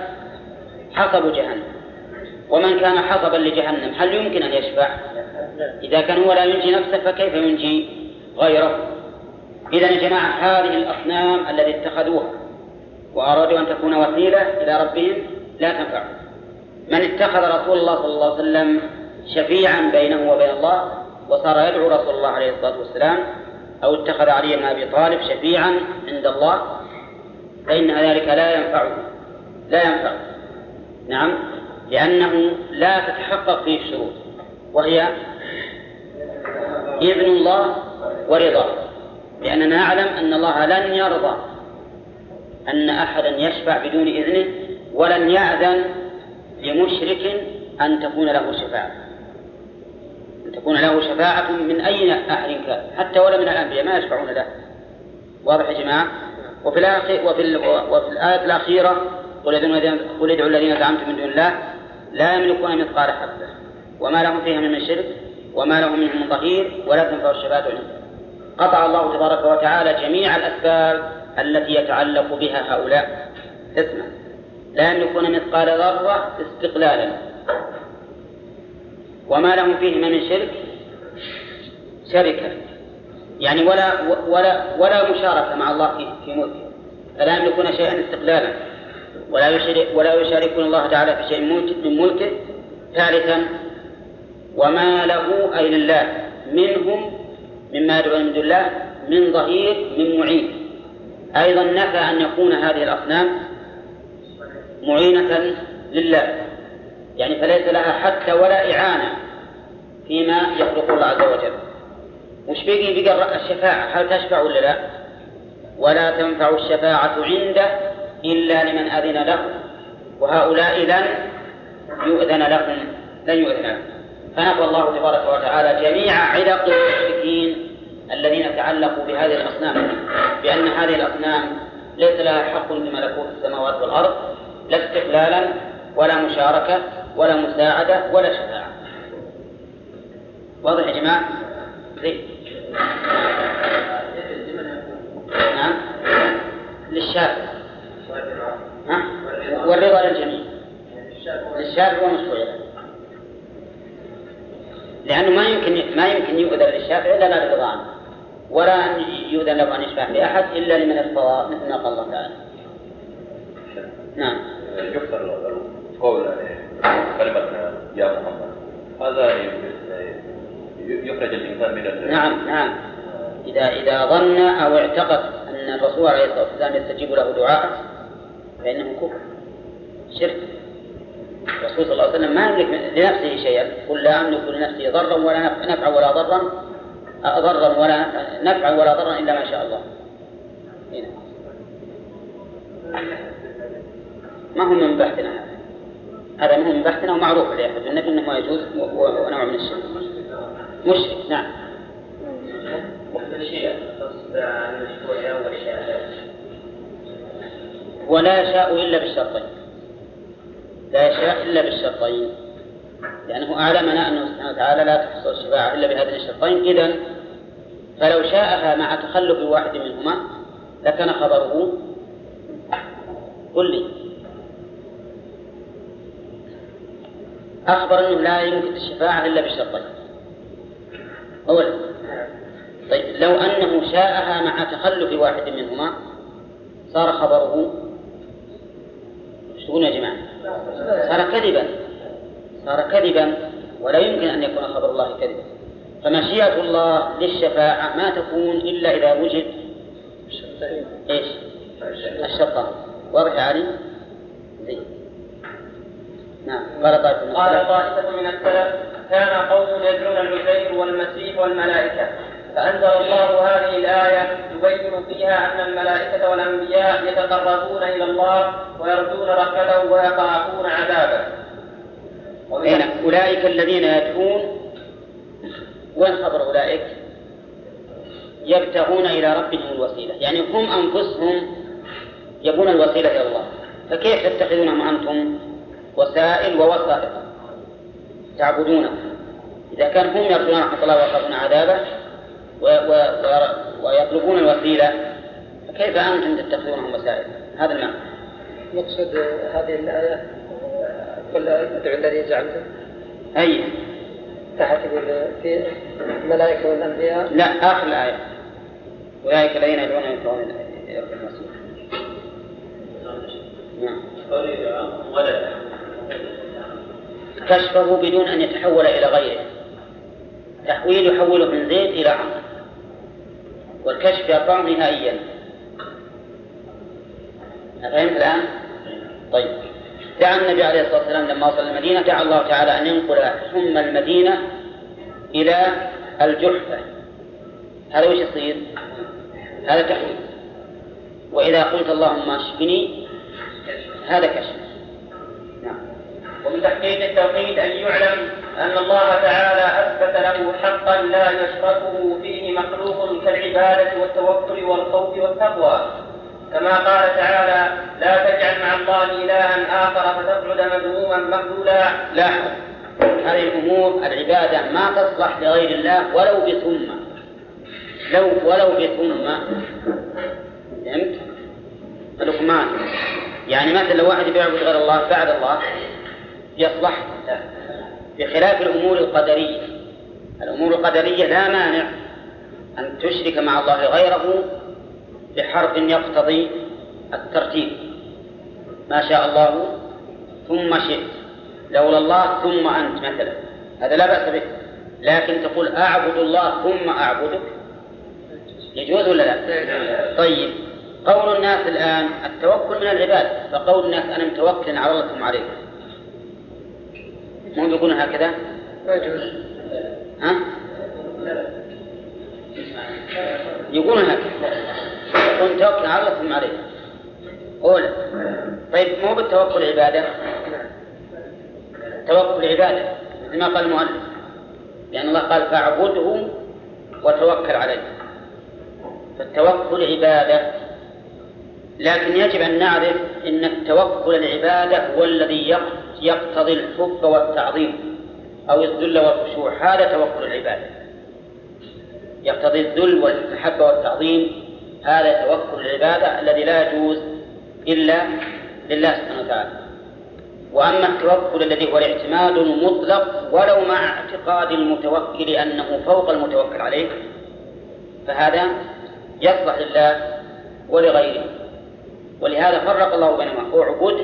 حصب جهنم. ومن كان حصبا لجهنم هل يمكن أن يشفع؟ إذا كان هو لا ينجي نفسه فكيف ينجي غيره؟ إذن يا جماعة هذه الأصنام التي اتخذوها وأرادوا أن تكون وسيلة إلى ربهم لا تنفع. من اتخذ رسول الله صلى الله عليه وسلم شفيعا بينه وبين الله وصار يدعو رسول الله عليه الصلاة والسلام، أو اتخذ علي بن أبي طالب شفيعا عند الله، فإن ذلك لا ينفع. نعم، لأنه لا تتحقق فيه الشروط، وهي إذن الله ورضاه، لأننا نعلم أن الله لن يرضى أن أحدا يشفع بدون إذنه، ولن يأذن لمشرك أن تكون له شفاعة من أي أحد كان، حتى ولا من الأنبياء ما يشفعون له. واضح يا جماعة؟ وفي الآية الأخيرة قل ادعوا الذين زعمتم من دون الله لا يملكون مثقال حبة وما لهم فيها من شرك وما لهم منهم من ظهير ولا تنفع الشفاعة عنده. قطع الله تبارك وتعالى جميع الأسباب التي يتعلق بها هؤلاء. اسمع، لا يملكون مثقال ذرة استقلالا، وما لهم فيهما من شرك شركة، يعني ولا مشاركة مع الله في ملكه، فلا يملكون شيئا استقلالا ولا يشاركون الله تعالى في شيء من ملكه. ثالثا، وما له أي لله منهم مما يدعون من دون الله من ظهير من معين. أيضا نفى أن يكون هذه الأصنام معينة لله، يعني فليس لها حتى ولا إعانة فيما يخلق الله عز وجل. وش بقى الشفاعة؟ هل تشفع ولا لا؟ ولا تنفع الشفاعة عنده إلا لمن أذن له، وهؤلاء لن يؤذن لهم. فنفى الله تبارك وتعالى جميع علق المشركين الذين تعلقوا بهذه الأصنام، بأن هذه الأصنام ليس لها حق لملكوت السماوات والأرض، لا استقلالا ولا مشاركة ولا مساعدة ولا شفاعة. واضح يا جماعة؟ نعم، للشافع والرضا للجميع، للشافع ومشروع، لأنه ما يمكن يؤذن للشافع إلا لا رضا عنه، ولا أن يؤذن له أن يشفع لأحد إلا لمن ارتضى مثل ما قال الله تعالى. نعم. يكثر قول كلمة يا محمد، هذا يخرج الإنسان من. نعم. إذا ظن أو اعتقد أن الرسول عليه الصلاة والسلام يستجيب له دعاء فإنه كفر شرك. الرسول صلى الله عليه وسلم ما يملك لنفسه شيئا، قل لا أملك لنفسي ضرا ولا نفعا ولا ضرا إلا ما شاء الله. هنا ما هم من بحثنا هذا ما هم من بحثنا ومعروف عليه حديث النبي أنه ما يجوز ونوع من الشرك مشرك. نعم. ولا يشاء إلا بالشرطين، لا يشاء إلا بالشرطين، لأنه أعلمنا أنه سبحانه وتعالى لا تحصل الشفاعة إلا بهذين الشرطين. إذن فلو شاءها مع تخلف واحد منهما لكان خبره قل لي أخبر أنه لا يمكن الشفاعة إلا بالشرطين. أولا طيب لو أنه شاءها مع تخلف واحد منهما صار خبره مش تقولون يا جماعة صار كذبا ولا يمكن أن يكون خبر الله كذبا. فمشيئة الله للشفاعة ما تكون إلا إذا وجد إيش الشرطان. واضح يا علي؟ زين. نعم. قال طائفة من السلف كان قوم يدعون العزير والمسيح والملائكة فأنزل الله هذه الآية يبين فيها أن الملائكة والأنبياء يتقربون إلى الله ويرجون رحمته ويخافون عذابه. أولئك الذين يدعون، وين خبر أولئك؟ يبتغون إلى ربهم الوسيلة، يعني هم أنفسهم يبون الوسيلة إلى الله. فكيف تتخذونهم أنتم وسائل ووسائط تعبدونه إذا كان هم يرجون رحمة الله ويخافون عذابه ويطلبون الوسيلة، فكيف أنتم تتخذونهم وسائل؟ هذا المعنى يقصد هذه الآية كل أدعو الذي زعمته أي تحت في الملائكة والأنبياء. لا، آخر الآية أولئك الذين يدعون من دون الله المسيح. نعم. كشفه بدون أن يتحول إلى غيره، تحويل يحوله من زيد إلى عمرو، والكشف يقع نهائيا. أفهمت الآن؟ طيب دعا النبي عليه الصلاة والسلام لما وصل المدينة دعا الله تعالى أن ينقل حمى المدينة إلى الجحفة. هذا وش يصير؟ هذا تحويل. وإذا قلت اللهم اشفني هذا كشف. نعم. ومن تحقيق التوحيد أن يعلم أن الله تعالى أثبت له حقا لا يشركه فيه مخلوق كالعبادة والتوكل والخوف والتقوى، كما قال تعالى لا تجعل مع الله إلها آخر فتقعد مذموما مخذولا. لا، هذه الأمور العبادة ما تصلح لغير الله ولو بثم، فهمت؟ لقمان يعني مثلا لو واحد يعبد غير الله بعد الله يصلح، بخلاف الأمور القدرية. الأمور القدرية لا مانع أن تشرك مع الله غيره بحرف يقتضي الترتيب، ما شاء الله ثم شئت، لولا الله ثم أنت مثلا، هذا لا بأس به. لكن تقول أعبد الله ثم أعبدك يجوز ولا لا؟ طيب قول الناس الآن التوكل من العبادة، فقول الناس أنا متوكل على الله ثم عليك مو يقولون هكذا؟ ها؟ يقولون هكذا يقولون توكل على الله ثم عليك أولا. طيب مو بالتوكل عبادة؟ توكل عبادة مثل ما قال المؤلف، لأن الله قال فاعبده وتوكل عليه، فالتوكل عبادة. لكن يجب أن نعرف أن التوكل العبادة هو الذي يقتضي الحب والتعظيم أو الذل والخشوع، هذا توكل العبادة يقتضي الذل والمحبة والتعظيم، هذا توكل العبادة الذي لا يجوز إلا لله سبحانه وتعالى. وأما التوكل الذي هو الاعتماد المطلق ولو مع اعتقاد المتوكل أنه فوق المتوكل عليه فهذا يصلح لله ولغيره. ولهذا فرق الله بينهما اعبده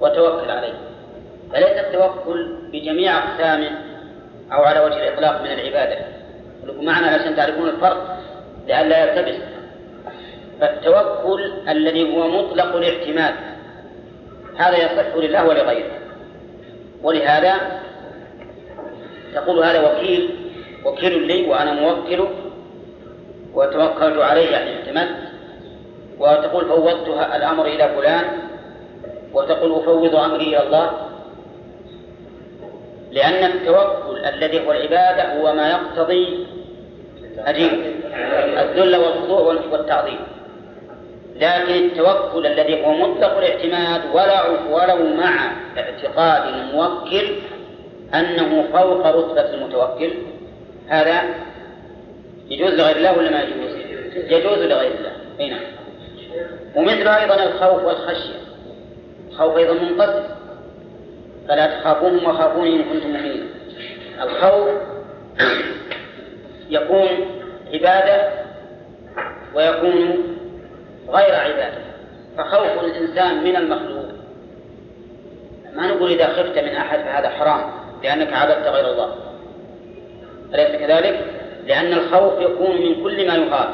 وتوكل عليه. فليس التوكل بجميع أقسامه أو على وجه الإطلاق من العبادة، لكم معنا عشان تعرفون الفرق لئلا يلتبس. فالتوكل الذي هو مطلق الاعتماد هذا يصح لله ولغيره، ولهذا تقول هذا وكيل لي وأنا موكله وتوكلت عليه يعني اعتمدت، وتقول فوضت الأمر إلى فلان، وتقول أفوض أمري إلى الله، لأن التوكل الذي هو العبادة هو ما يقتضي الذل والخضوع والتعظيم، لكن التوكل الذي هو مطلق الاعتماد ولو مع اعتقاد الموكل أنه فوق رتبة المتوكل هذا يجوز لغير الله ولا ما يجوز؟ يجوز لغير الله. أين؟ ومثل أيضا الخوف والخشية، الخوف أيضا منقسم، فلا تخافون وخافون إن كنتم مؤمنين. الخوف يكون عبادة ويكون غير عبادة، فخوف الإنسان من المخلوق ما نقول إذا خفت من أحد فهذا حرام لأنك عبدت غير الله، أليس كذلك؟ لأن الخوف يكون من كل ما يخاف،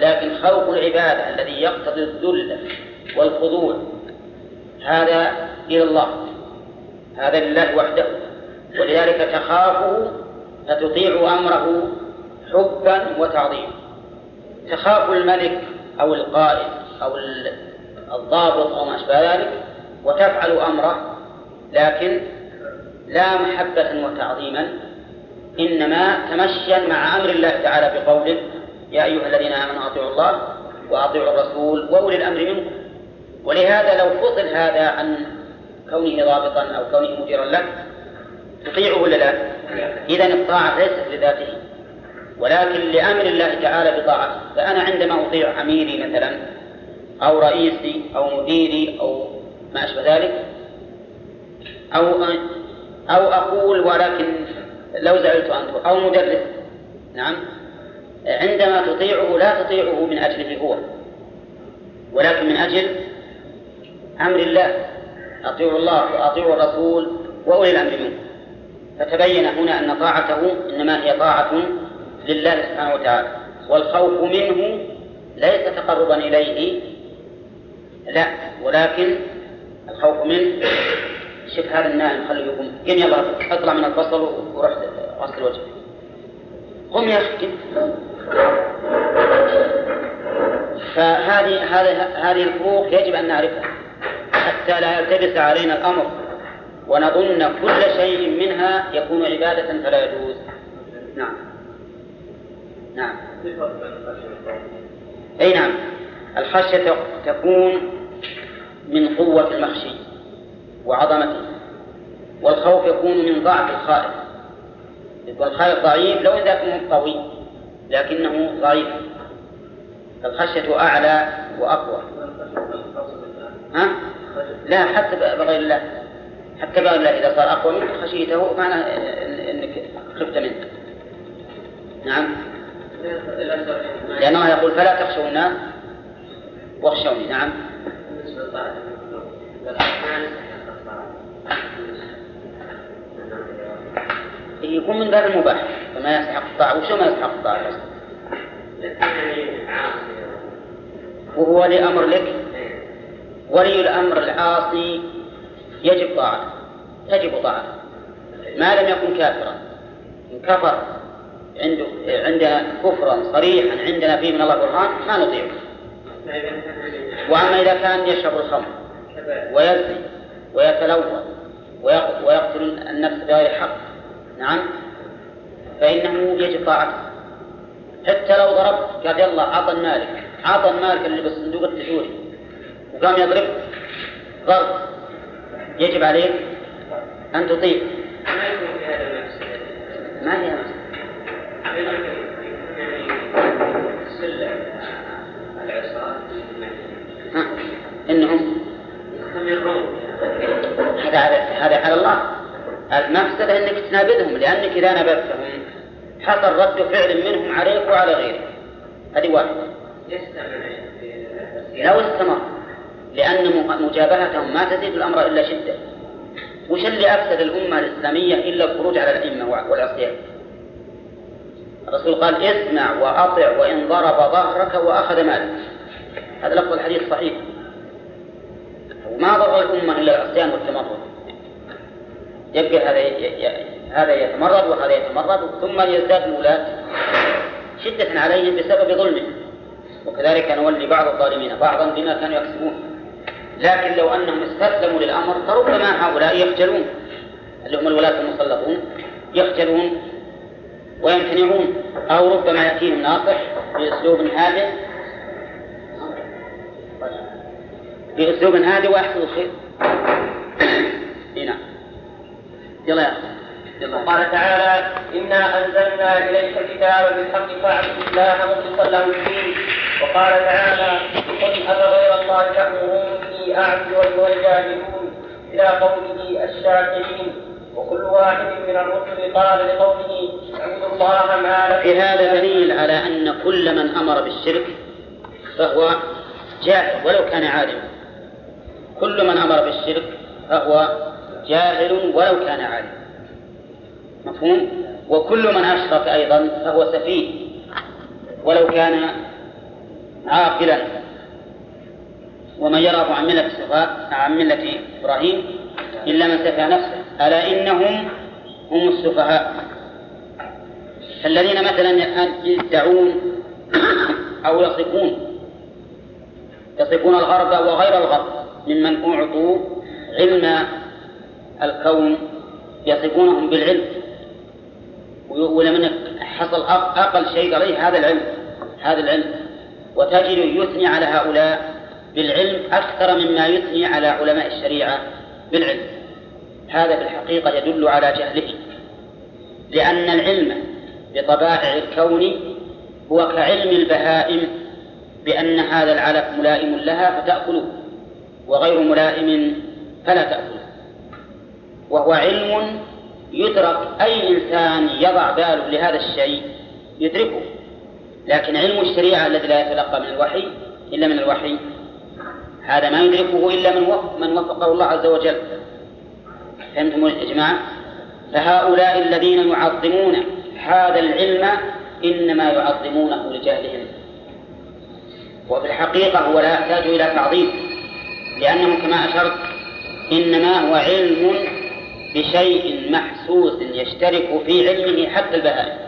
لكن خوف العبادة الذي يقتضي الذل والخضوع هذا إلى الله، هذا لله وحده، ولذلك تخافه فتطيع أمره حبا وتعظيما. تخاف الملك أو القائد أو الضابط أو ما أشبه ذلك وتفعل أمره، لكن لا محبة وتعظيما، إنما تمشيا مع أمر الله تعالى بقوله يا أيها الذين آمنوا أطيعوا الله وأطيعوا الرسول وأولي الأمر منكم. ولهذا لو فصل هذا عن كونه ضابطا أو كونه مديرا لك تطيعه ولا لا؟ إذن الطاعة ليست لذاته ولكن لأمر الله تعالى بطاعته. فأنا عندما أطيع أميري مثلا أو رئيسي أو مديري أو ما أشبه ذلك أو أقول ولكن لو زعلت أنت أو مدرس، نعم، عندما تطيعه لا تطيعه من أجله هو ولكن من أجل أمر الله، أطيعوا الله وأطيعوا الرسول وأولي الأمر منكم. فتبين هنا أن طاعته إنما هي طاعة لله سبحانه وتعالى، والخوف منه ليس تقربا إليه لا، ولكن الخوف منه شف هذا النائم خليه يقوم، قم يلا اطلع من الفصل وروح غسل وجهك، قم يا أخي. فهذه الفروق يجب أن نعرفها حتى لا يلتبس علينا الأمر ونظن كل شيء منها يكون عبادة فلا يجوز. نعم. أي نعم، الخشية تكون من قوة المخشي وعظمته، والخوف يكون من ضعف الخائف، والخائف ضعيف لو إن ذاك قوي لكنه ضعيف، الخشية أعلى وأقوى. لا، حتى بغير الله، إذا صار أقوى منك خشيته معنى أنك خفت منه. نعم، لأنه يقول فلا تخشوا الناس واخشوني. نعم، يكون من باب المباح فما يستحق الطاعة وشو ما يستحق الطاعة، وهو ولي أمر لك، ولي الأمر العاصي يجب طاعته، تجب طاعته ما لم يكن كافرا. إن كفر عندنا كفرا صريحا عندنا فيه من الله برهان ما نطيعه. وأما إذا كان يشرب الخمر ويزني ويتلوى ويقتل النفس بغير حق، نعم، فإنه يجب طاعته. حتى لو ضربت قال يلا عطى المالك اللي بالصندوق التجوري وقام يضرب ضرب يجب عليك أن تطيع. ما هي إنهم هذا على الله. المفسدة إنك تنابذهم، لأنك إذا نبذتهم حصل رد فعل منهم عليك وعلى غيرك، هذه واحدة. لو استمر، لأن مجابهتهم ما تزيد الأمر إلا شدة. وش اللي أفسد الأمة الإسلامية إلا الخروج على الأئمة والعصيان؟ الرسول قال اسمع وأطع وإن ضرب ظهرك وأخذ مالك. هذا لفظ الحديث صحيح. وما ضر الأمة إلا العصيان والتمرد. يبقى هذا يتمرد وهذا يتمرد ثم يزداد الولاة شدة عليهم بسبب ظلمهم، وكذلك نولي بعض الظالمين بعضا بما كانوا يكسبون. لكن لو أنهم استسلموا للأمر فربما هؤلاء يخجلون، اللي هم الولاة المسلطون يخجلون ويمتنعون، أو ربما يأتيهم ناصح بأسلوب هادئ ويحصل الخير. هنا قال تعالى: إنا أنزلنا إليك الكتاب بالحق فاعبد الله مخلصا له الدين. وقال تعالى: قل أفغير الله تأمروني أعبد وهو الجاهلون، إلى قوله الشاكرين. وكل واحد من الرسل قال لقومه اعبدوا الله ما لكم. في هذا دليل على أن كل من أمر بالشرك فهو جاهل ولو كان عالما. كل من أمر بالشرك فهو جاهل ولو كان عالما، مفهوم؟ وكل من أشرك أيضا فهو سفيه ولو كان عاقلا. ومن يرغب عن ملة إبراهيم إلا من سفه نفسه، ألا إنهم هم السفهاء. الذين مثلا يدعون أو يصفون الغرب وغير الغرب ممن أعطوا علم الكون، يصفونهم بالعلم، ولمن حصل أقل شيء عليه هذا العلم. وتجد يثني على هؤلاء بالعلم أكثر مما يثني على علماء الشريعة بالعلم. هذا بالحقيقة يدل على جهله، لأن العلم بطبائع الكون هو كعلم البهائم بأن هذا العلف ملائم لها فتأكله وغير ملائم فلا تأكله، وهو علم يدرك أي إنسان يضع باله لهذا الشيء يدركه. لكن علم الشريعة الذي لا يتلقى من الوحي إلا من الوحي، هذا ما يدركه إلا من وفقه الله عز وجل. فهمتم يا جماعة؟ فهؤلاء الذين يعظمون هذا العلم إنما يعظمونه لجهلهم، وفي الحقيقة هو لا يحتاج إلى تعظيم، لأنه كما أشرت إنما هو علم بشيء محسوس يشترك في علمه حتى البهائم،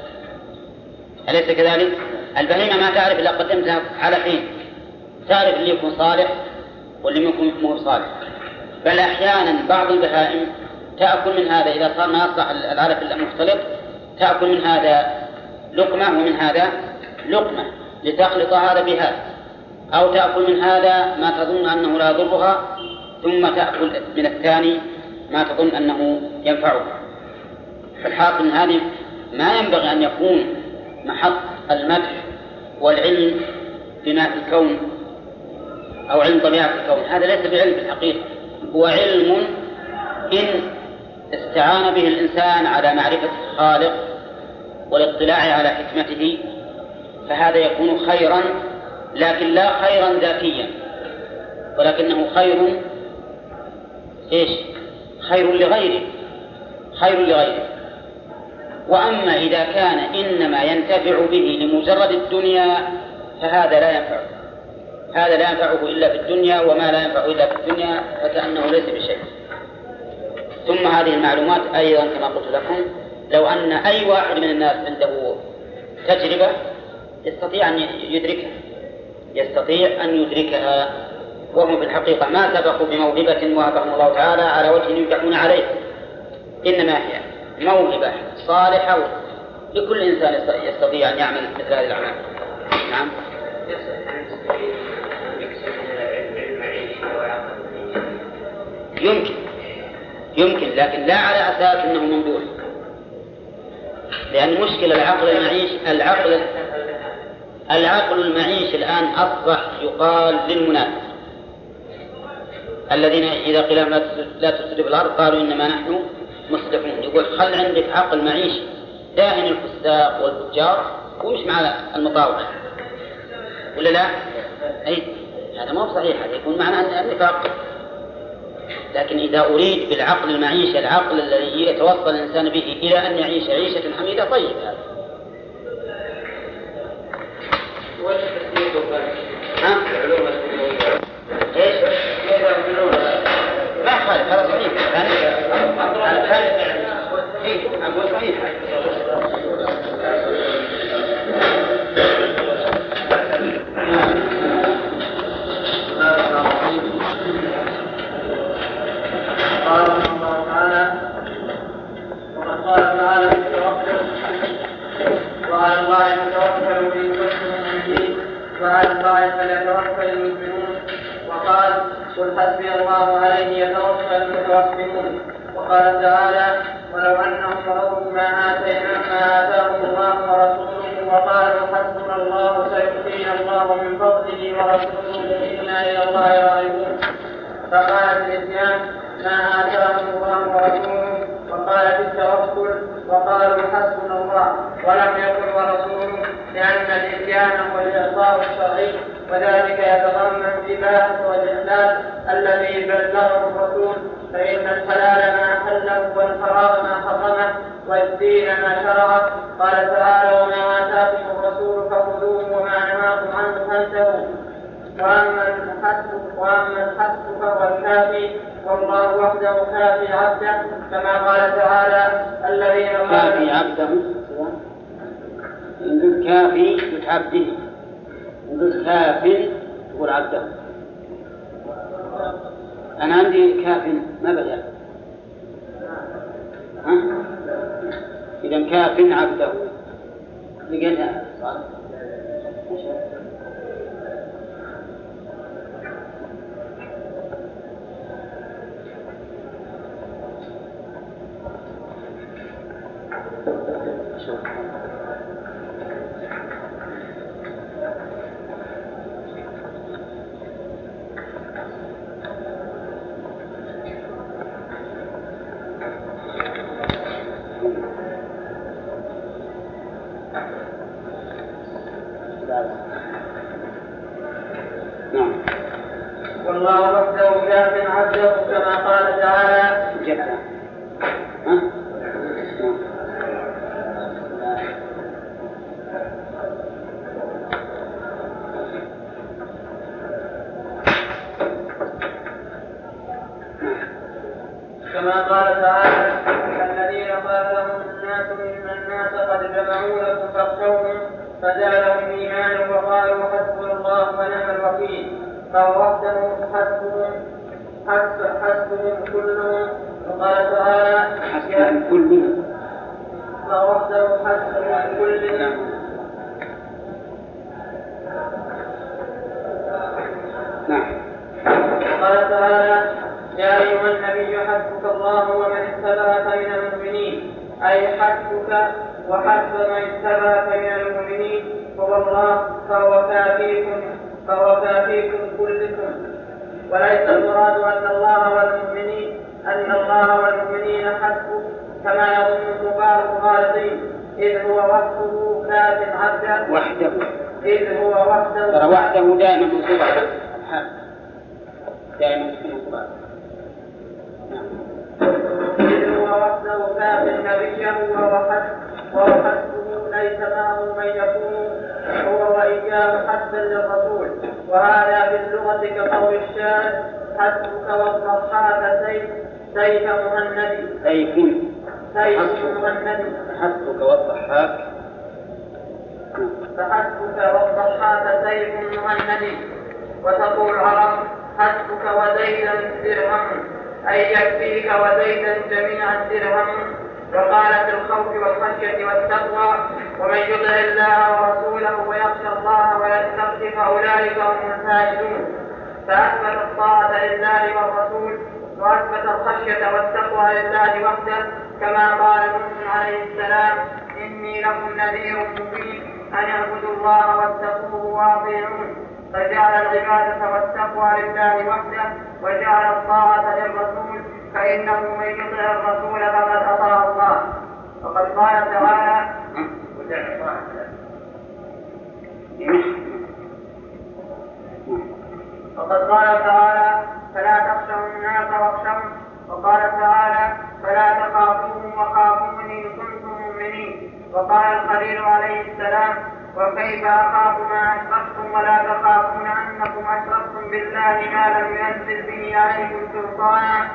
أليس كذلك؟ البهيمة ما تعرف إلا قدمتها على حين، تعرف اللي يكون صالح واللي يكون مو صالح. بل أحيانا بعض البهائم تأكل من هذا إذا صار ما يصلح العلف المختلط، تأكل من هذا لقمة ومن هذا لقمة لتخلط هذا بهذا، أو تأكل من هذا ما تظن أنه لا يضرها ثم تأكل من الثاني ما تظن أنه ينفعها. فالحاصل من هذه ما ينبغي أن يكون محط المدح والعلم بما في الكون أو علم طبيعة الكون. هذا ليس بعلم بالحقيقة، هو علم إن استعان به الإنسان على معرفة الخالق والاطلاع على حكمته فهذا يكون خيرا، لكن لا خيرا ذاتيا، ولكنه خير خير لغيره. وأما إذا كان إنما ينتفع به لمجرد الدنيا فهذا لا ينفع، هذا لا ينفعه إلا في الدنيا، وما لا ينفع إلا في الدنيا فكأنه ليس بشيء. ثم هذه المعلومات أيضا كما قلت لكم لو أن أي واحد من الناس عنده تجربة يستطيع أن يدركها وهم في الحقيقة ما سبقوا بموهبة وهبهم الله تعالى على وجه يمدحون عليه، إنما هي موهبة صالحة لكل إنسان يستطيع أن يعمل مثل هذه الأعمال. نعم. يمكن لكن لا على أساس أنه ممدوح، لأن مشكلة العقل المعيش الآن أصبح يقال للمنافق، الذين إذا قيل لهم لا تسرف الأرض قالوا إنما نحن مصدفون. يقول خل عندك عقل معيشي داهن الفساق والتجار ومش مع المطاوع، ولا لا؟ أي هذا ما هو صحيح، هذا يكون معنى النفاق. لكن إذا أريد بالعقل المعيشي العقل الذي يتوصل الإنسان به إلى أن يعيش عيشة حميدة طيبة، وش تسديد الفرق؟ ها؟ العلوم السورية ايش؟ ما خالف هذا صحيح، أنا أقول صحيح. قال الله تعالى: وقد قال تعالى: وعلى الله يتوكل في كل، وعلى الله فليتوكل المؤمنون. وقال: قل حسبي الله عليه يتوكل المتوكلون. وقال تعالى: ولو انهم فرضوا ما آتاهم الله ورسوله وقالوا حسبنا الله سيؤتينا الله من فضله ورسوله انا الى الله راغبون. فقال الاتيان: ما آتاهم الله ورسوله، وقال بالتوكل، وقالوا حسبنا الله، ولم يقل ورسوله، لأن الإتيان هو الإعطاء الشرعي، وذلك يتضمن الإباحة والإحلال الذي بلغه الرسول، فإن الحلال ما أحله، والحرام ما حرمه، والدين ما شرعه. قال تعالى: وما آتاكم الرسول فخذوه وما نهاكم عنه فانتهوا، وأما الحسب فهو الكافي، والله وحده كافي عبده، كما قال تعالى: الذين كافي عبده. إن قلت كافي قلت عبده، إن قلت كافي تقول عبده. أنا عندي كافي ما بدأ، إذا كافي عبده لقينا صح. وكيف أخاف ما أشركتم ولا تخافون أنكم أشركتم بالله ما لم ينزل به عليكم سلطانا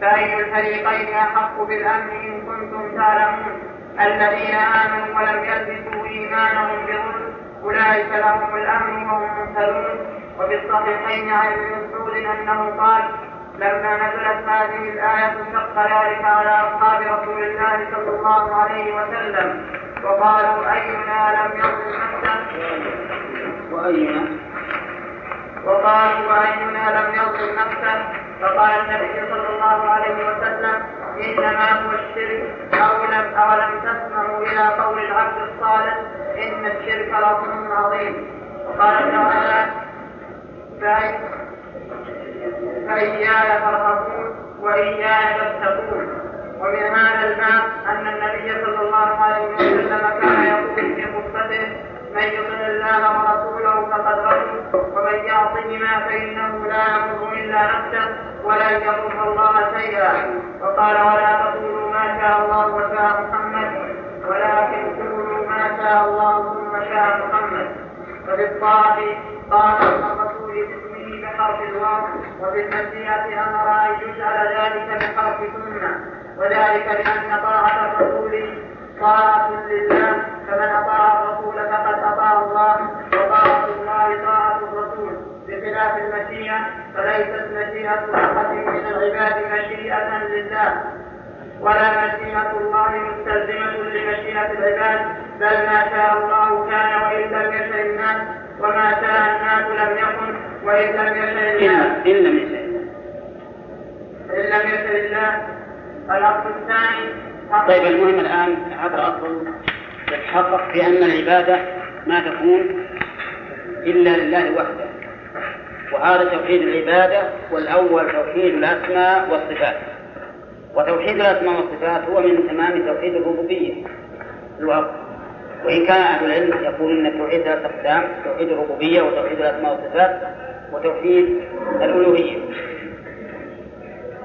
فأي الفريقين أحق بالأمن إن كنتم تعلمون؟ الذين آمنوا ولم يلبسوا إيمانهم بظلم أولئك لهم الأمن وهم مهتدون. وفي الصحيحين عن ابن مسعود أنه قال: لما نزلت هذه الآية شق ذلك على أصحاب رسول الله صلى الله عليه وسلم وقالوا: أينا لم يظلم نفسه؟ فقال النبي صلى الله عليه وسلم: إنما هو الشرك. أولم تسمعوا إلى قول العبد الصالح: إن الشرك لظلم عظيم. وقال تعالى: فإياي فارهبون وإياي فاتقون. ومن هذا الباب أن النبي صلى الله عليه وسلم كان يقول في خطبته: من يطع الله ورسوله فقد رشد، ومن يعصهما فإنه لا يضر إلا نفسه ولن يضر الله شيئا. وقال: ولا تقولوا ما شاء الله وشاء محمد، ولكن قولوا ما شاء الله وشاء محمد. فبالطاعة طاعة الرسول باسمه بحرف الواو، وبالمشيئة أمر أن يجعل ذلك بحرف سنة، وذلك لأن طاعة الرسول طاعة لله، فمن أطاع الرسول فقد أطاع الله، وطاعة الله طاعة الرسول. بخلاف المشيئة فليست مشيئة أحد من العباد مشيئة لله، ولا مشيئة الله مستلزمة لمشيئة العباد، بل ما شاء الله كان وإن لم يشأ الناس، وما شاء الناس لم يكن وإن لم يشأ الناس الأصل الثاني. طيب، المهم الآن هذا الأصل يتحقق في أن العبادة ما تكون إلا لله وحده، وهذا توحيد العبادة، والأول توحيد الأسماء والصفات. وتوحيد الأسماء والصفات هو من تمام توحيد الربوبية الوقت. وإن كان أهل العلم يقولون أن توحيد ثلاث أقسام: توحيد الربوبية، وتوحيد الأسماء والصفات، وتوحيد الألوهية.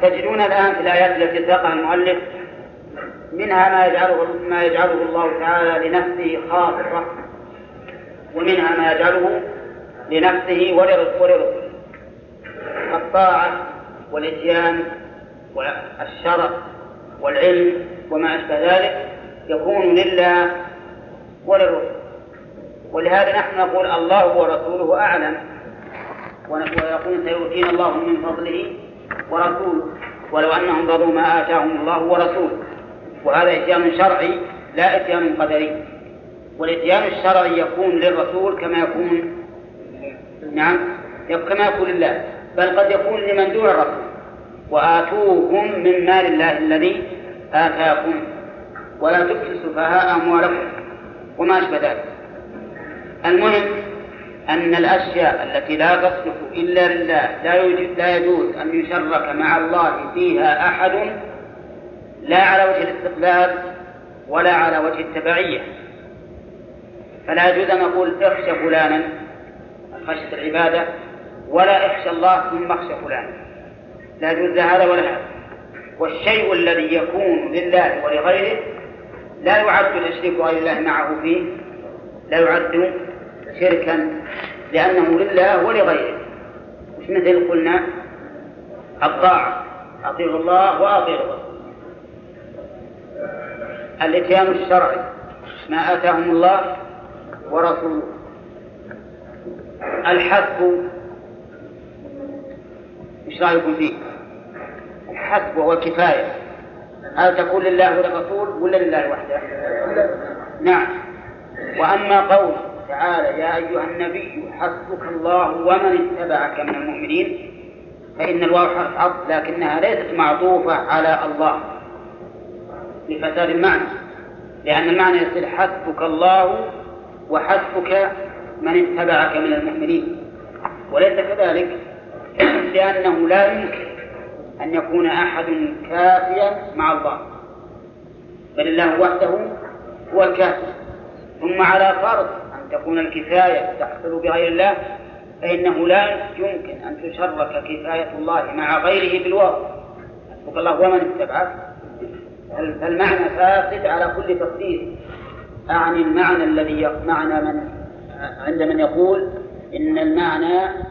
تجدون الآن في الآيات التي ساقها المؤلف منها ما يجعله الله تعالى لنفسه خاصة، ومنها ما يجعله لنفسه ولرسوله: الطاعة والإتيان والشرع والعلم وما أشبه ذلك يكون لله وللرسل. ولهذا نحن نقول: الله ورسوله أعلم، ويقول: سيؤتينا الله من فضله ورسوله، ولو أنهم رضوا ما آتاهم الله ورسوله. وهذا إتيان شرعي لا إتيان قدري. والإتيان الشرعي يكون للرسول كما يكون لله، بل قد يكون لمن دون الرسول: وآتوهم من مال الله الذي آتاكم ولا تؤتوا السفهاء أموالكم، وما أشبه ذلك. المهم أن الأشياء التي لا تصلح إلا لله لا يجوز أن يشرك مع الله فيها أحد، لا على وجه الاستقلال ولا على وجه التبعية. فلا يجوز أن أقول: اخشى فلانا خشية العبادة، ولا اخشى الله ثم اخشى فلانا. لا يجوز هذا ولا هذا. والشيء الذي يكون لله ولغيره لا يعد التشريك غير الله معه فيه، لا يعد شركا، لأنه لله ولغيره. مثل قلنا: الطاعة أطيعوا الله وأطيعوا الرسول. الإتيان الشرعي ما آتاهم الله ورسوله. الحسب، إيش رأيكم فيه؟ الحسب هو الكفاية. هل تقول لله ولرسول ولا لله وحده؟ نعم. وأما قوله تعالى: يا أيها النبي حسبك الله ومن اتبعك من المؤمنين، فإن الواو حرف عطف، لكنها ليست معطوفة على الله لفساد المعنى، لأن المعنى يصير حسبك الله وحسبك من اتبعك من المؤمنين، وليس كذلك، لأنه لا يمكن أن يكون أحد كافيا مع الله، بل الله وحده هو الكافي. ثم على فرض أن تكون الكفاية تحصل بغير الله، فإنه لا يمكن أن تشرك كفاية الله مع غيره بالواقع. حسبك الله ومن اتبعك، فالمعنى فاسد على كل تقدير، أعني المعنى الذي معنى من عند من يقول إن المعنى